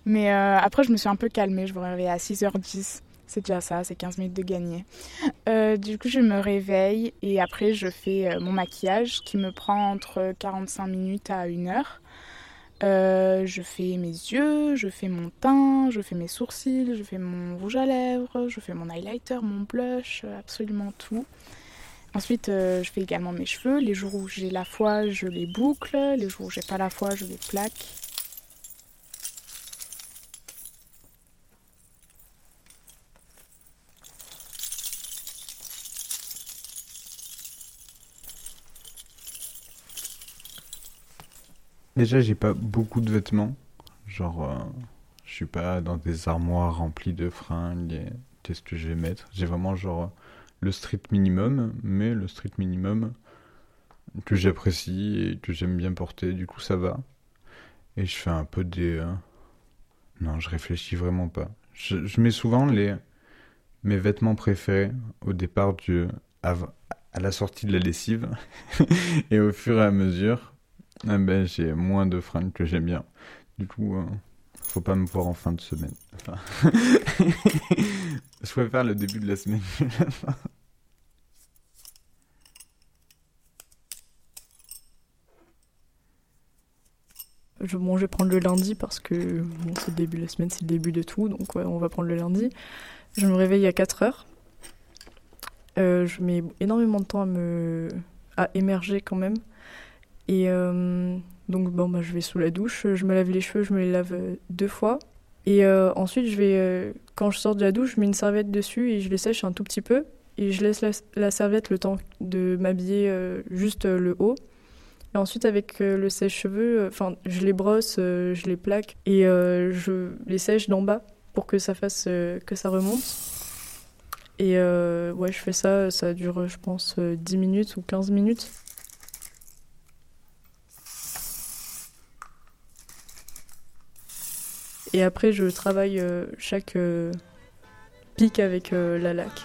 Mais euh, après, je me suis un peu calmée. Je me réveillais à six heures dix. C'est déjà ça, c'est quinze minutes de gagné. Euh, du coup, je me réveille et après, je fais mon maquillage qui me prend entre quarante-cinq minutes à une heure. Euh, je fais mes yeux, je fais mon teint, je fais mes sourcils, je fais mon rouge à lèvres, je fais mon highlighter, mon blush, absolument tout. Ensuite, euh, je fais également mes cheveux. Les jours où j'ai la foi, je les boucle. Les jours où j'ai pas la foi, je les plaque. Déjà, j'ai pas beaucoup de vêtements, genre euh, je suis pas dans des armoires remplies de fringues et qu'est-ce que je vais mettre. J'ai vraiment genre le strict minimum, mais le strict minimum que j'apprécie et que j'aime bien porter, du coup ça va. Et je fais un peu des... Euh... Non, je réfléchis vraiment pas. Je, je mets souvent les mes vêtements préférés au départ du... à, à la sortie de la lessive et au fur et à mesure... Ah ben, j'ai moins de fringues que j'aime bien. Du coup, euh, faut pas me voir en fin de semaine. Enfin... Je préfère le début de la semaine que la fin. Je, bon, je vais prendre le lundi parce que bon, c'est le début de la semaine, c'est le début de tout. Donc ouais, on va prendre le lundi. Je me réveille à quatre heures. Euh, je mets énormément de temps à, me... à émerger quand même. Et euh, donc bon bah je vais sous la douche, je me lave les cheveux, je me les lave deux fois. Et euh, ensuite je vais, euh, quand je sors de la douche, je mets une serviette dessus et je les sèche un tout petit peu. Et je laisse la, la serviette le temps de m'habiller euh, juste euh, le haut. Et ensuite avec euh, le sèche-cheveux, enfin euh, je les brosse, euh, je les plaque et euh, je les sèche d'en bas pour que ça fasse euh, que ça remonte. Et euh, ouais je fais ça, ça dure je pense euh, dix minutes ou quinze minutes. Et après, je travaille euh, chaque euh, pic avec euh, la laque.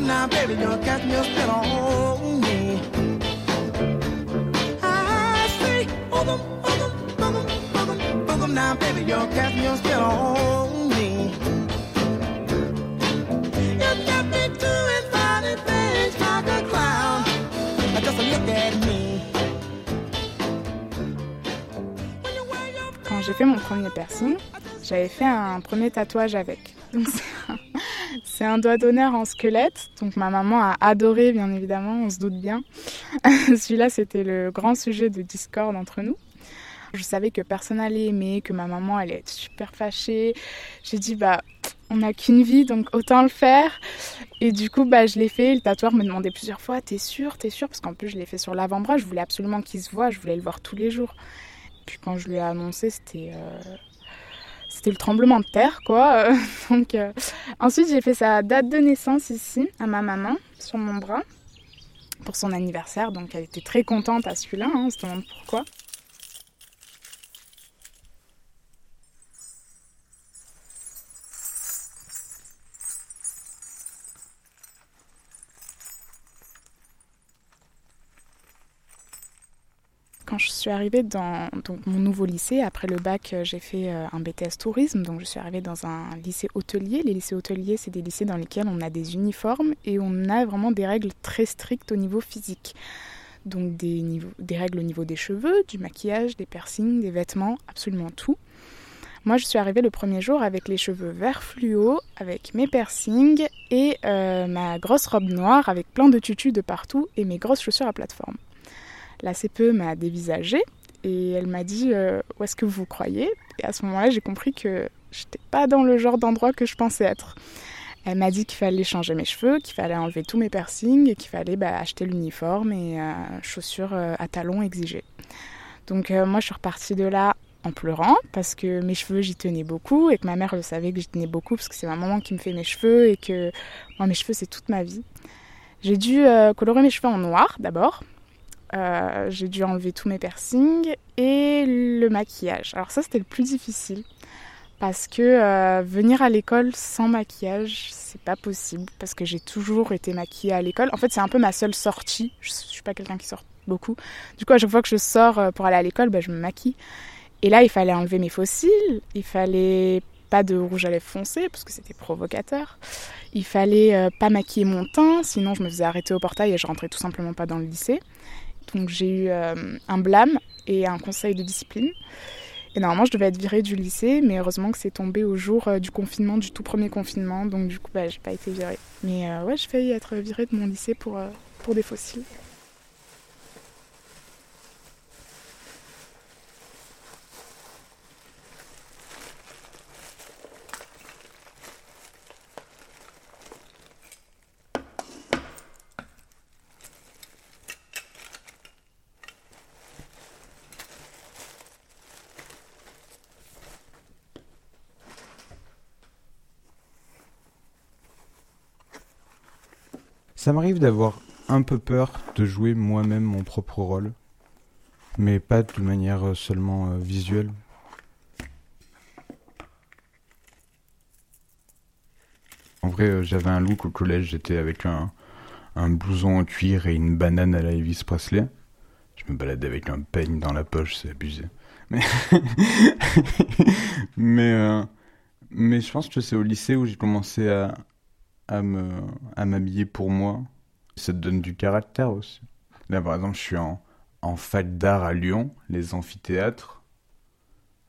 Now, baby, your cat meal still on me. I say, boogum, boogum, boogum, boogum, boogum. Now, baby, your cat meal still on me. You got me doing funny things like a clown. Just look at me. Quand j'ai fait mon premier piercing, j'avais fait un premier tatouage avec. Donc c'est un... C'est un doigt d'honneur en squelette, donc ma maman a adoré, bien évidemment, on se doute bien. Celui-là, c'était le grand sujet de discorde entre nous. Je savais que personne allait aimer, que ma maman allait être super fâchée. J'ai dit, bah, on n'a qu'une vie, donc autant le faire. Et du coup, bah, je l'ai fait. Le tatoueur me demandait plusieurs fois, t'es sûre, t'es sûre ? Parce qu'en plus, je l'ai fait sur l'avant-bras, je voulais absolument qu'il se voie, je voulais le voir tous les jours. Puis quand je lui ai annoncé, c'était... Euh... C'était le tremblement de terre, quoi. Donc, euh... Ensuite, j'ai fait sa date de naissance ici, à ma maman, sur mon bras, pour son anniversaire. Donc, elle était très contente à celui-là, hein, on se demande pourquoi. Quand je suis arrivée dans donc, mon nouveau lycée, après le bac, j'ai fait un B T S tourisme. Donc je suis arrivée dans un lycée hôtelier. Les lycées hôteliers, c'est des lycées dans lesquels on a des uniformes et on a vraiment des règles très strictes au niveau physique. Donc des, niveaux, des règles au niveau des cheveux, du maquillage, des piercings, des vêtements, absolument tout. Moi, je suis arrivée le premier jour avec les cheveux verts fluo, avec mes piercings et euh, ma grosse robe noire avec plein de tutus de partout et mes grosses chaussures à plateforme. La C P E m'a dévisagée et elle m'a dit euh, « Où est-ce que vous croyez ?» Et à ce moment-là, j'ai compris que je n'étais pas dans le genre d'endroit que je pensais être. Elle m'a dit qu'il fallait changer mes cheveux, qu'il fallait enlever tous mes piercings et qu'il fallait bah, acheter l'uniforme et euh, chaussures euh, à talons exigées. Donc euh, moi, je suis repartie de là en pleurant parce que mes cheveux, j'y tenais beaucoup et que ma mère le savait que j'y tenais beaucoup parce que c'est ma maman qui me fait mes cheveux et que moi, mes cheveux, c'est toute ma vie. J'ai dû euh, colorer mes cheveux en noir d'abord. Euh, j'ai dû enlever tous mes piercings et le maquillage. Alors ça, c'était le plus difficile parce que euh, venir à l'école sans maquillage, c'est pas possible parce que j'ai toujours été maquillée à l'école. En fait, c'est un peu ma seule sortie. Je, je suis pas quelqu'un qui sort beaucoup. Du coup, à chaque fois que je sors pour aller à l'école, bah, je me maquille. Et là, il fallait enlever mes faux cils, il fallait pas de rouge à lèvres foncé parce que c'était provocateur. Il fallait euh, pas maquiller mon teint, sinon je me faisais arrêter au portail et je rentrais tout simplement pas dans le lycée. Donc j'ai eu euh, un blâme et un conseil de discipline. Et normalement, je devais être virée du lycée, mais heureusement que c'est tombé au jour euh, du confinement, du tout premier confinement. Donc du coup, bah, j'ai pas été virée. Mais euh, ouais, j'ai failli être virée de mon lycée pour, euh, pour des faux cils. Ça m'arrive d'avoir un peu peur de jouer moi-même mon propre rôle, mais pas de manière seulement visuelle. En vrai, j'avais un look au collège, j'étais avec un, un blouson en cuir et une banane à la Elvis Presley. Je me baladais avec un peigne dans la poche, c'est abusé. Mais, mais, euh, mais je pense que c'est au lycée où j'ai commencé à... À, me, à m'habiller pour moi. Ça te donne du caractère aussi. Là, par exemple, je suis en, en fac d'art à Lyon, les amphithéâtres.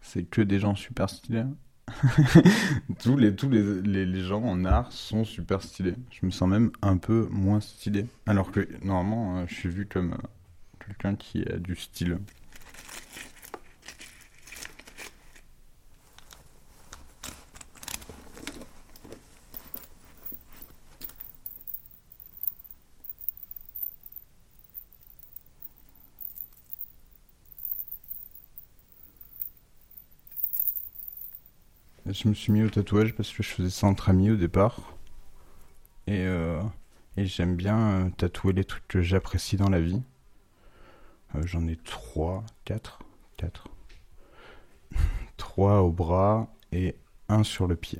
C'est que des gens super stylés. tous les, tous les, les, les gens en art sont super stylés. Je me sens même un peu moins stylé. Alors que, normalement, je suis vu comme euh, quelqu'un qui a du style. Je me suis mis au tatouage parce que je faisais ça entre amis au départ. Et, euh, et j'aime bien euh, tatouer les trucs que j'apprécie dans la vie. Euh, j'en ai trois, quatre, quatre. Trois au bras et un sur le pied.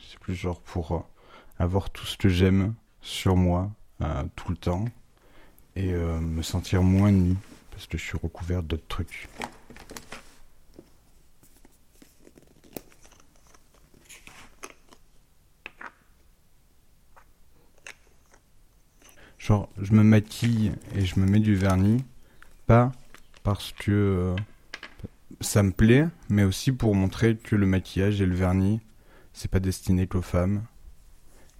C'est plus genre pour euh, avoir tout ce que j'aime sur moi euh, tout le temps. Et euh, me sentir moins nu parce que je suis recouvert d'autres trucs. Genre, je me maquille et je me mets du vernis, pas parce que euh, ça me plaît, mais aussi pour montrer que le maquillage et le vernis, c'est pas destiné qu'aux femmes,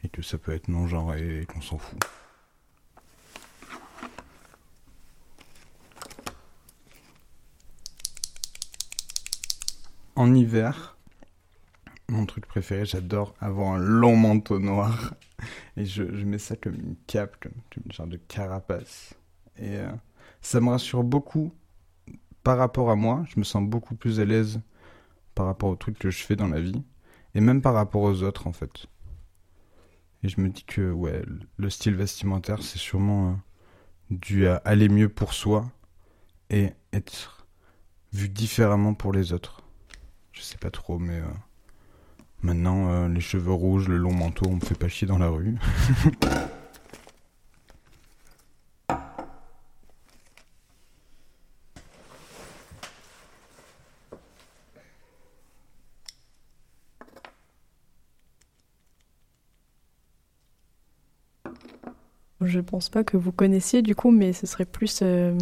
et que ça peut être non-genré et qu'on s'en fout. En hiver, mon truc préféré, j'adore avoir un long manteau noir. Et je, je mets ça comme une cape, comme une genre de carapace. Et euh, ça me rassure beaucoup par rapport à moi. Je me sens beaucoup plus à l'aise par rapport aux trucs que je fais dans la vie. Et même par rapport aux autres, en fait. Et je me dis que ouais, le style vestimentaire, c'est sûrement euh, dû à aller mieux pour soi et être vu différemment pour les autres. Je sais pas trop, mais... Euh... Maintenant, euh, les cheveux rouges, le long manteau, on me fait pas chier dans la rue. Je pense pas que vous connaissiez du coup, mais ce serait plus euh,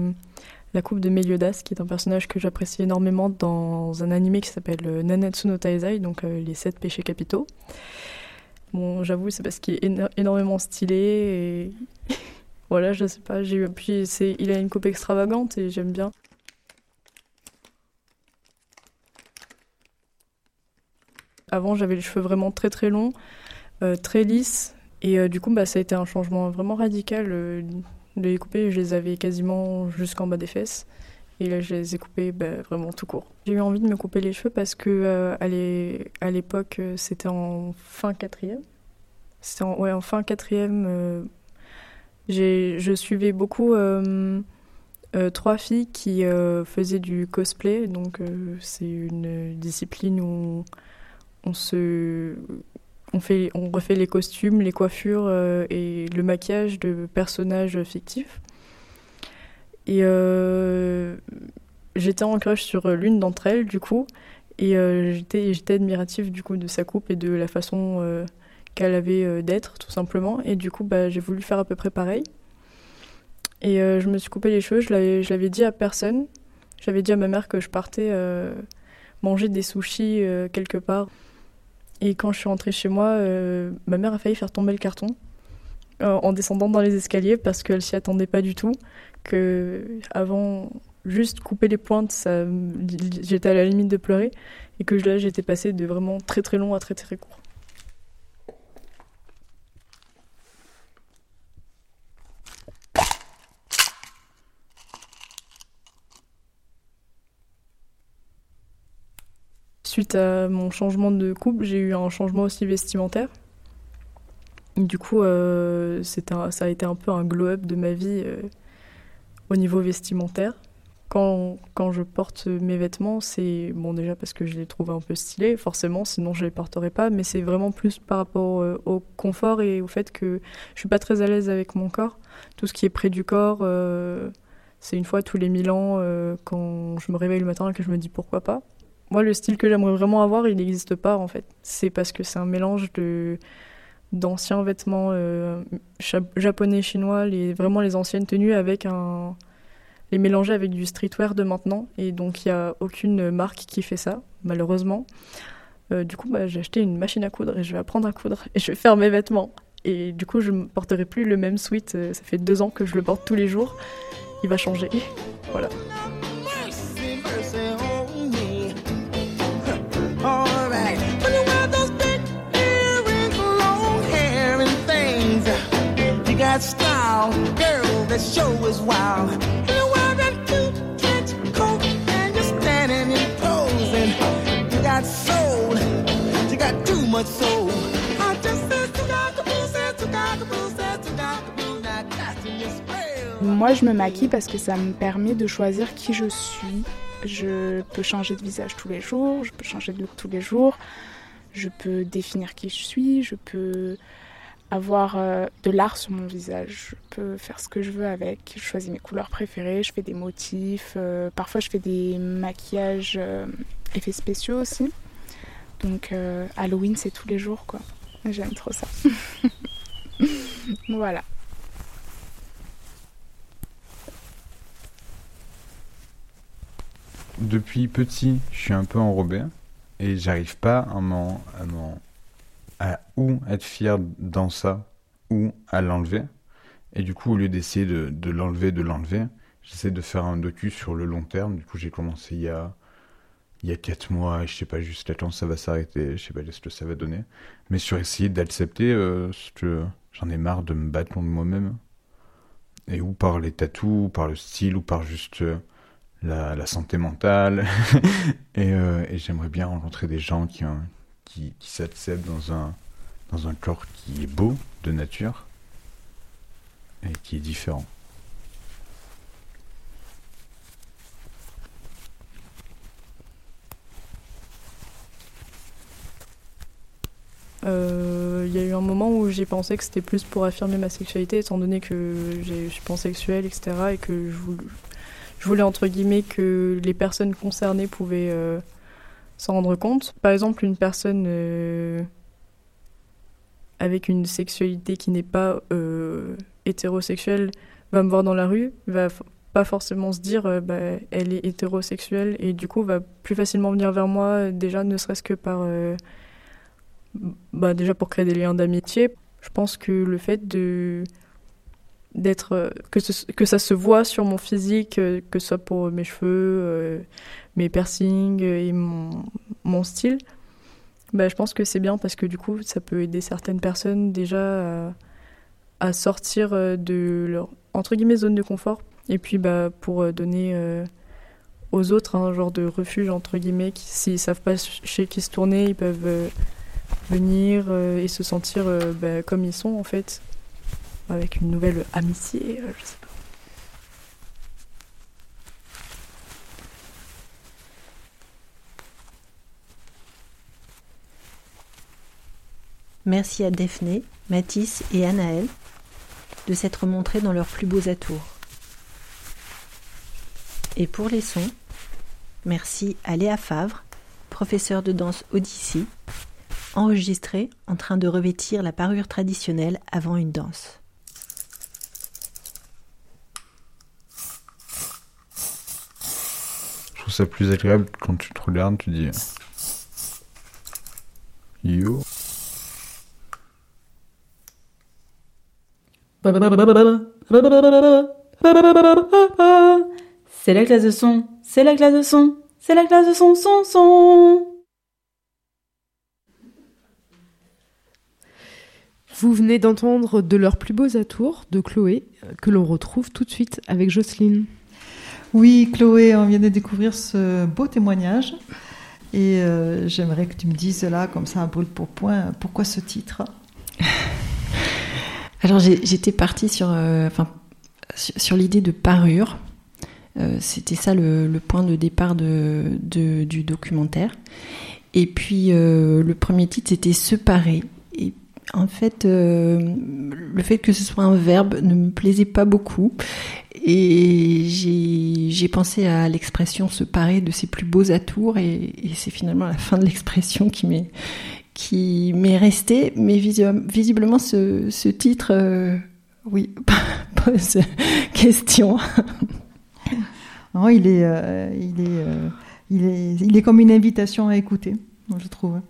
la coupe de Meliodas, qui est un personnage que j'apprécie énormément dans un anime qui s'appelle Nanatsu no Taizai, donc euh, les sept péchés capitaux. Bon, j'avoue, c'est parce qu'il est éno- énormément stylé et voilà, je sais pas, j'ai eu... Puis c'est... il a une coupe extravagante et j'aime bien. Avant, j'avais les cheveux vraiment très très longs, euh, très lisses. Et euh, du coup, bah, ça a été un changement vraiment radical. Euh, les couper, je les avais quasiment jusqu'en bas des fesses. Et là, je les ai coupés bah, vraiment tout court. J'ai eu envie de me couper les cheveux parce que euh, à, l'é- à l'époque, c'était en fin quatrième. C'était en, ouais, en fin quatrième. Euh, j'ai, je suivais beaucoup euh, euh, trois filles qui euh, faisaient du cosplay. Donc, euh, c'est une discipline où... On, se, on, fait, on refait les costumes, les coiffures euh, et le maquillage de personnages fictifs. Et euh, j'étais en crush sur l'une d'entre elles, du coup, et euh, j'étais, j'étais admirative du coup, de sa coupe et de la façon euh, qu'elle avait euh, d'être, tout simplement. Et du coup, bah, j'ai voulu faire à peu près pareil. Et euh, je me suis coupé les cheveux, je l'avais, je l'avais dit à personne. J'avais dit à ma mère que je partais euh, manger des sushis euh, quelque part. Et quand je suis rentrée chez moi, euh, ma mère a failli faire tomber le carton euh, en descendant dans les escaliers parce qu'elle s'y attendait pas du tout. Que avant, juste couper les pointes, ça, j'étais à la limite de pleurer et que là, j'étais passée de vraiment très très long à très très court. Suite à mon changement de coupe, j'ai eu un changement aussi vestimentaire. Du coup, euh, c'était un, ça a été un peu un glow-up de ma vie euh, au niveau vestimentaire. Quand, quand je porte mes vêtements, c'est bon déjà parce que je les trouve un peu stylés, forcément, sinon je ne les porterais pas, mais c'est vraiment plus par rapport euh, au confort et au fait que je ne suis pas très à l'aise avec mon corps. Tout ce qui est près du corps, euh, c'est une fois tous les mille ans euh, quand je me réveille le matin et que je me dis pourquoi pas. Moi, le style que j'aimerais vraiment avoir, il n'existe pas, en fait. C'est parce que c'est un mélange de, d'anciens vêtements euh, japonais, chinois, les, vraiment les anciennes tenues, avec un, les mélanger avec du streetwear de maintenant. Et donc, il n'y a aucune marque qui fait ça, malheureusement. Euh, du coup, bah, j'ai acheté une machine à coudre et je vais apprendre à coudre. Et je vais faire mes vêtements. Et du coup, je ne porterai plus le même sweat. Ça fait deux ans que je le porte tous les jours. Il va changer. Voilà. Moi, je me maquille parce que ça me permet de choisir qui je suis. Je peux changer de visage tous les jours, je peux changer de look tous les jours, je peux définir qui je suis, je peux avoir de l'art sur mon visage, je peux faire ce que je veux avec, je choisis mes couleurs préférées, je fais des motifs, euh, parfois je fais des maquillages euh, effets spéciaux aussi, donc euh, Halloween c'est tous les jours quoi, j'aime trop ça. Voilà. Depuis petit, je suis un peu enrobé et j'arrive pas à m'en... À m'en... à ou être fier dans ça ou à l'enlever, et du coup au lieu d'essayer de, de l'enlever de l'enlever j'essaie de faire un docu sur le long terme. Du coup j'ai commencé il y a il y a quatre mois, je sais pas juste la chance ça va s'arrêter, je sais pas ce que ça va donner, mais sur essayer d'accepter euh, ce que j'en ai marre de me battre contre moi-même, et ou par les tatous, ou par le style, ou par juste euh, la, la santé mentale et, euh, et j'aimerais bien rencontrer des gens qui ont qui, qui s'accepte dans un, dans un corps qui est beau de nature et qui est différent. Il euh, y a eu un moment où j'ai pensé que c'était plus pour affirmer ma sexualité, étant donné que j'ai, je suis pansexuelle, et cetera, et que je voulais, je voulais entre guillemets que les personnes concernées pouvaient... Euh, s'en rendre compte. Par exemple, une personne euh, avec une sexualité qui n'est pas euh, hétérosexuel va me voir dans la rue, va f- pas forcément se dire euh, bah, elle est hétérosexuelle et du coup va plus facilement venir vers moi, déjà ne serait-ce que par euh, bah, déjà pour créer des liens d'amitié. Je pense que le fait de d'être que ce, que ça se voit sur mon physique, que ce soit pour mes cheveux, euh, mes piercings et mon mon style, bah, je pense que c'est bien parce que du coup ça peut aider certaines personnes déjà à, à sortir de leur entre guillemets zone de confort et puis bah pour donner euh, aux autres un genre de refuge entre guillemets qui, s'ils savent pas chez qui se tourner, ils peuvent euh, venir euh, et se sentir euh, bah, comme ils sont en fait, avec une nouvelle amitié, euh, je sais pas. Merci à Daphné, Mathis et Anaël de s'être montrés dans leurs plus beaux atours. Et pour les sons, merci à Léa Favre, professeure de danse Odissi, enregistrée en train de revêtir la parure traditionnelle avant une danse. Je trouve ça plus agréable quand tu te regardes, tu dis yo. C'est la classe de son, c'est la classe de son, c'est la classe de son, son, son. Vous venez d'entendre de leurs plus beaux atours de Chloé, que l'on retrouve tout de suite avec Jocelyne. Oui, Chloé, on vient de découvrir ce beau témoignage. Et euh, j'aimerais que tu me dises là, comme ça, à brûle-pourpoint, pourquoi ce titre ? Alors j'ai, j'étais partie sur, euh, enfin, sur, sur l'idée de parure, euh, c'était ça le, le point de départ de, de, du documentaire, et puis euh, le premier titre c'était « Se parer », et en fait euh, le fait que ce soit un verbe ne me plaisait pas beaucoup, et j'ai, j'ai pensé à l'expression « se parer » de ses plus beaux atours, et, et c'est finalement la fin de l'expression qui m'est... qui m'est resté, mais visiblement ce, ce titre, euh, oui, pose question. Non, il est, euh, il est, euh, il est, il est comme une invitation à écouter, je trouve.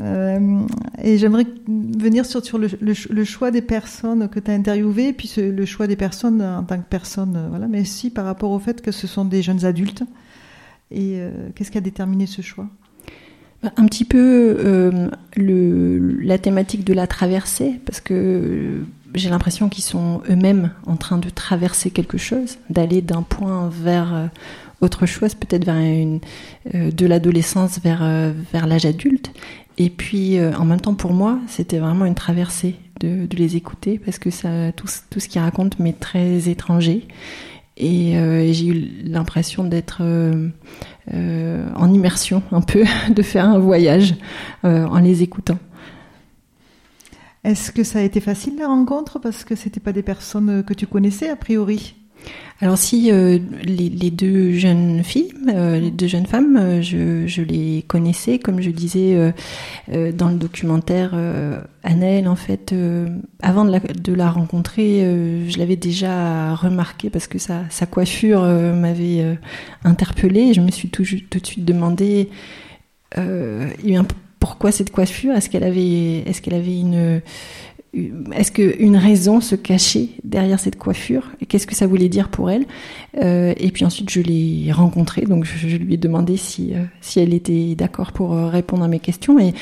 Euh, et j'aimerais venir sur, sur le, le, le choix des personnes que tu as interviewées, et puis ce, le choix des personnes en tant que personnes, voilà, mais aussi par rapport au fait que ce sont des jeunes adultes. Et euh, qu'est-ce qui a déterminé ce choix ? Un petit peu euh, le, la thématique de la traversée, parce que j'ai l'impression qu'ils sont eux-mêmes en train de traverser quelque chose, d'aller d'un point vers autre chose, peut-être vers une, euh, de l'adolescence vers, euh, vers l'âge adulte. Et puis, euh, en même temps, pour moi, c'était vraiment une traversée de, de les écouter, parce que ça, tout, tout ce qu'ils racontent m'est très étranger. Et euh, j'ai eu l'impression d'être euh, euh, en immersion un peu, de faire un voyage euh, en les écoutant. Est-ce que ça a été facile la rencontre ? Parce que c'était pas des personnes que tu connaissais a priori. Alors si euh, les, les deux jeunes filles, euh, les deux jeunes femmes, je, je les connaissais, comme je disais euh, euh, dans le documentaire, euh, Annelle en fait, euh, avant de la, de la rencontrer, euh, je l'avais déjà remarquée parce que sa, sa coiffure euh, m'avait euh, interpellée et je me suis tout, tout de suite demandé euh, pourquoi cette coiffure ? Est-ce qu'elle avait, est-ce qu'elle avait une... Est-ce qu'une raison se cachait derrière cette coiffure ? Qu'est-ce que ça voulait dire pour elle ? euh, Et puis ensuite, je l'ai rencontrée, donc je, je lui ai demandé si, euh, si elle était d'accord pour répondre à mes questions. Et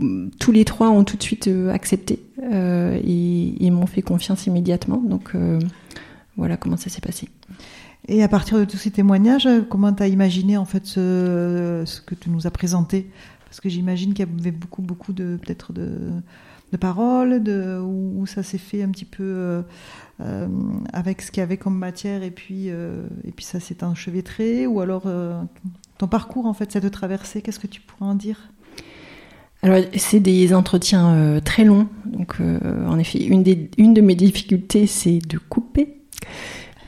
euh, tous les trois ont tout de suite euh, accepté euh, et, et m'ont fait confiance immédiatement. Donc euh, voilà comment ça s'est passé. Et à partir de tous ces témoignages, comment tu as imaginé en fait ce, ce que tu nous as présenté ? Parce que j'imagine qu'il y avait beaucoup, beaucoup de peut-être de... de paroles, de, où, où ça s'est fait un petit peu euh, euh, avec ce qu'il y avait comme matière et puis, euh, et puis ça s'est enchevêtré, ou alors euh, ton parcours en fait, cette traversée, qu'est-ce que tu pourrais en dire ? Alors c'est des entretiens euh, très longs, donc euh, en effet une, des, une de mes difficultés c'est de couper.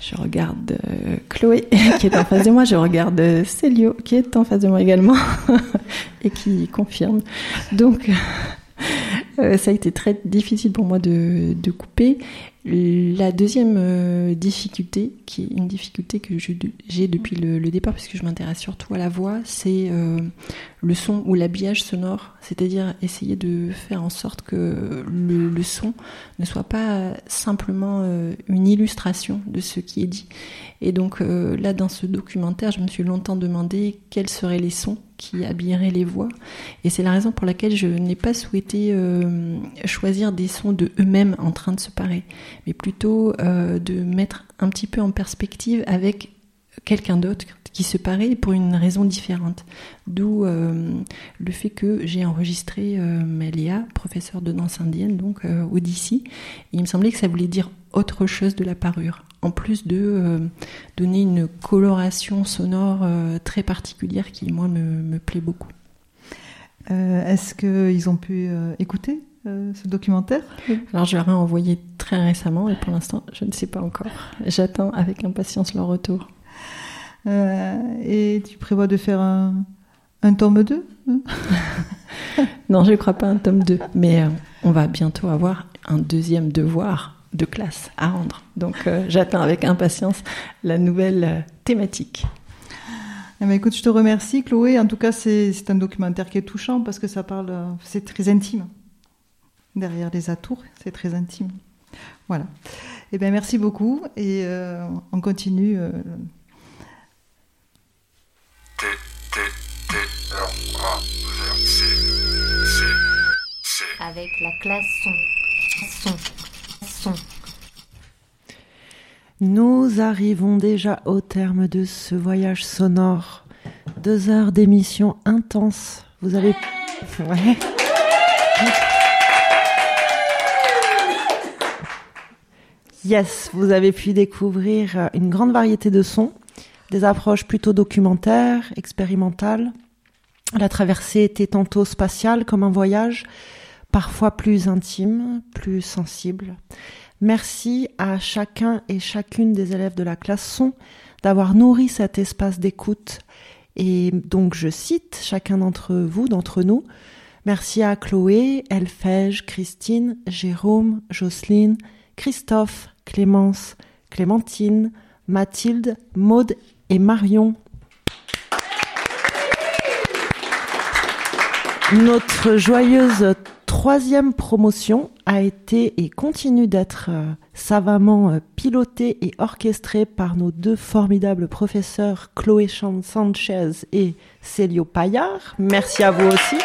Je regarde euh, Chloé qui est en face de moi, je regarde euh, Célio qui est en face de moi également et qui confirme. Donc... Euh, ça a été très difficile pour moi de, de couper. La deuxième euh, difficulté, qui est une difficulté que je, j'ai depuis le, le départ, puisque je m'intéresse surtout à la voix, c'est euh, le son ou l'habillage sonore, c'est-à-dire essayer de faire en sorte que le, le son ne soit pas simplement euh, une illustration de ce qui est dit. Et donc euh, là, dans ce documentaire, je me suis longtemps demandé quels seraient les sons qui habilleraient les voix, et c'est la raison pour laquelle je n'ai pas souhaité euh, choisir des sons de eux-mêmes en train de se parer, mais plutôt euh, de mettre un petit peu en perspective avec quelqu'un d'autre qui se paraît pour une raison différente. D'où euh, le fait que j'ai enregistré euh, Maléa, professeure de danse indienne, donc euh, Odissi, et il me semblait que ça voulait dire autre chose de la parure, en plus de euh, donner une coloration sonore euh, très particulière qui, moi, me, me plaît beaucoup. Euh, est-ce qu'ils ont pu euh, écouter euh, ce documentaire ? Alors, je leur ai envoyé très récemment et pour l'instant, je ne sais pas encore. J'attends avec impatience leur retour. Euh, et tu prévois de faire un, un tome deux ? Non, je ne crois pas un tome deux, mais euh, on va bientôt avoir un deuxième devoir de classe à rendre. Donc euh, j'attends avec impatience la nouvelle euh, thématique. Eh bien, écoute, je te remercie, Chloé. En tout cas, c'est, c'est un documentaire qui est touchant parce que ça parle, euh, c'est très intime. Derrière les atours, c'est très intime. Voilà. Eh bien, merci beaucoup et euh, on continue. Euh, Avec la classe son. Son. Son. Nous arrivons déjà au terme de ce voyage sonore. Deux heures d'émission intense. Vous avez... Ouais. Yes, vous avez pu découvrir une grande variété de sons, des approches plutôt documentaires, expérimentales. La traversée était tantôt spatiale comme un voyage, parfois plus intime, plus sensible. Merci à chacun et chacune des élèves de la classe son d'avoir nourri cet espace d'écoute. Et donc je cite chacun d'entre vous, d'entre nous. Merci à Chloé, Elfège, Christine, Jérôme, Jocelyne, Christophe, Clémence, Clémentine, Mathilde, Maude et Marion. Notre joyeuse troisième promotion a été et continue d'être euh, savamment euh, pilotée et orchestrée par nos deux formidables professeurs Chloé Sanchez et Célio Payard. Merci à vous aussi.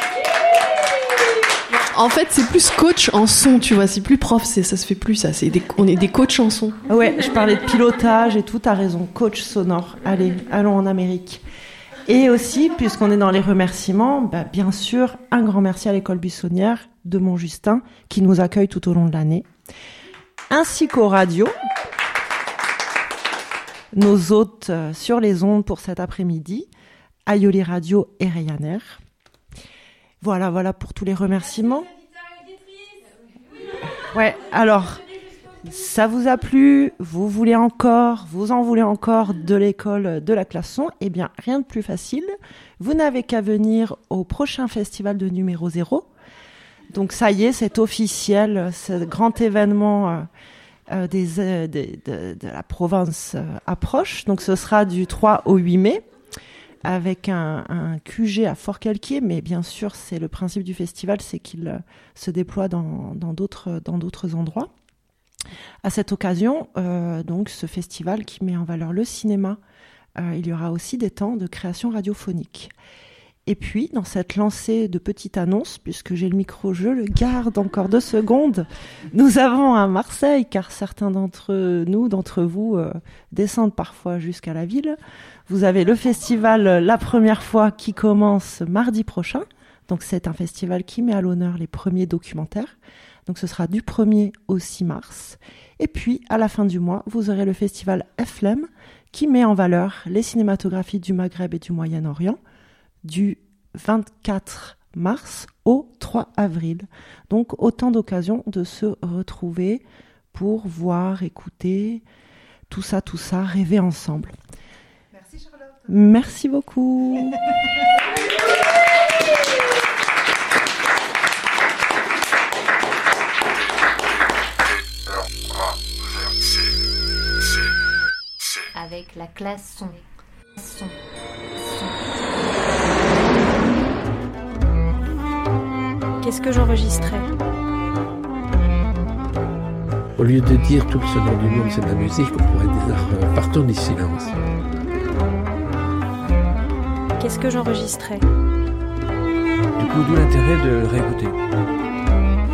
En fait, c'est plus coach en son, tu vois, c'est plus prof, c'est, ça se fait plus ça, c'est des, on est des coachs en son. Ouais, je parlais de pilotage et tout, t'as raison, coach sonore. Allez, allons en Amérique. Et aussi, puisqu'on est dans les remerciements, bah bien sûr, un grand merci à l'école buissonnière de Montjustin qui nous accueille tout au long de l'année, ainsi qu'aux radios, nos hôtes sur les ondes pour cet après-midi, Aïoli Radio et Ryanair. Voilà, voilà pour tous les remerciements. Ouais, alors, ça vous a plu, vous voulez encore, vous en voulez encore de l'école de la classe son, eh bien rien de plus facile, vous n'avez qu'à venir au prochain festival de numéro zéro. Donc ça y est, c'est officiel, ce grand événement euh, des, euh, des, de, de la province euh, approche. Donc ce sera du trois au huit mai avec un, un Q G à Fort-Calquier, mais bien sûr c'est le principe du festival, c'est qu'il euh, se déploie dans, dans, d'autres, dans d'autres endroits. À cette occasion, euh, donc, ce festival qui met en valeur le cinéma, euh, il y aura aussi des temps de création radiophonique. Et puis, dans cette lancée de petites annonces, puisque j'ai le micro, je le garde encore deux secondes, nous avons à Marseille, car certains d'entre nous, d'entre vous, euh, descendent parfois jusqu'à la ville. Vous avez le festival La première fois qui commence mardi prochain. Donc, c'est un festival qui met à l'honneur les premiers documentaires. Donc ce sera du premier au six mars. Et puis, à la fin du mois, vous aurez le festival Ephlem qui met en valeur les cinématographies du Maghreb et du Moyen-Orient du vingt-quatre mars au trois avril. Donc autant d'occasions de se retrouver pour voir, écouter, tout ça, tout ça, rêver ensemble. Merci Charlotte. Merci beaucoup. Come on. avec la classe son. son. son. Qu'est-ce que j'enregistrais ? Au lieu de dire tout le sonore du monde c'est ma musique, on pourrait dire euh, partons du silence. Qu'est-ce que j'enregistrais ? Du coup, d'où l'intérêt de le réécouter.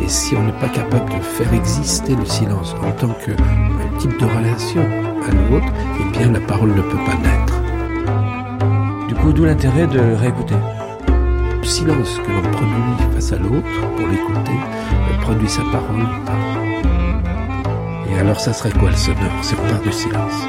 Et si on n'est pas capable de faire exister le silence en tant que un type de relation à l'autre, eh bien la parole ne peut pas naître. Du coup, d'où l'intérêt de le réécouter. Le silence que l'on produit face à l'autre pour l'écouter, on produit sa parole. Et alors ça serait quoi le sonore ? C'est pas du silence.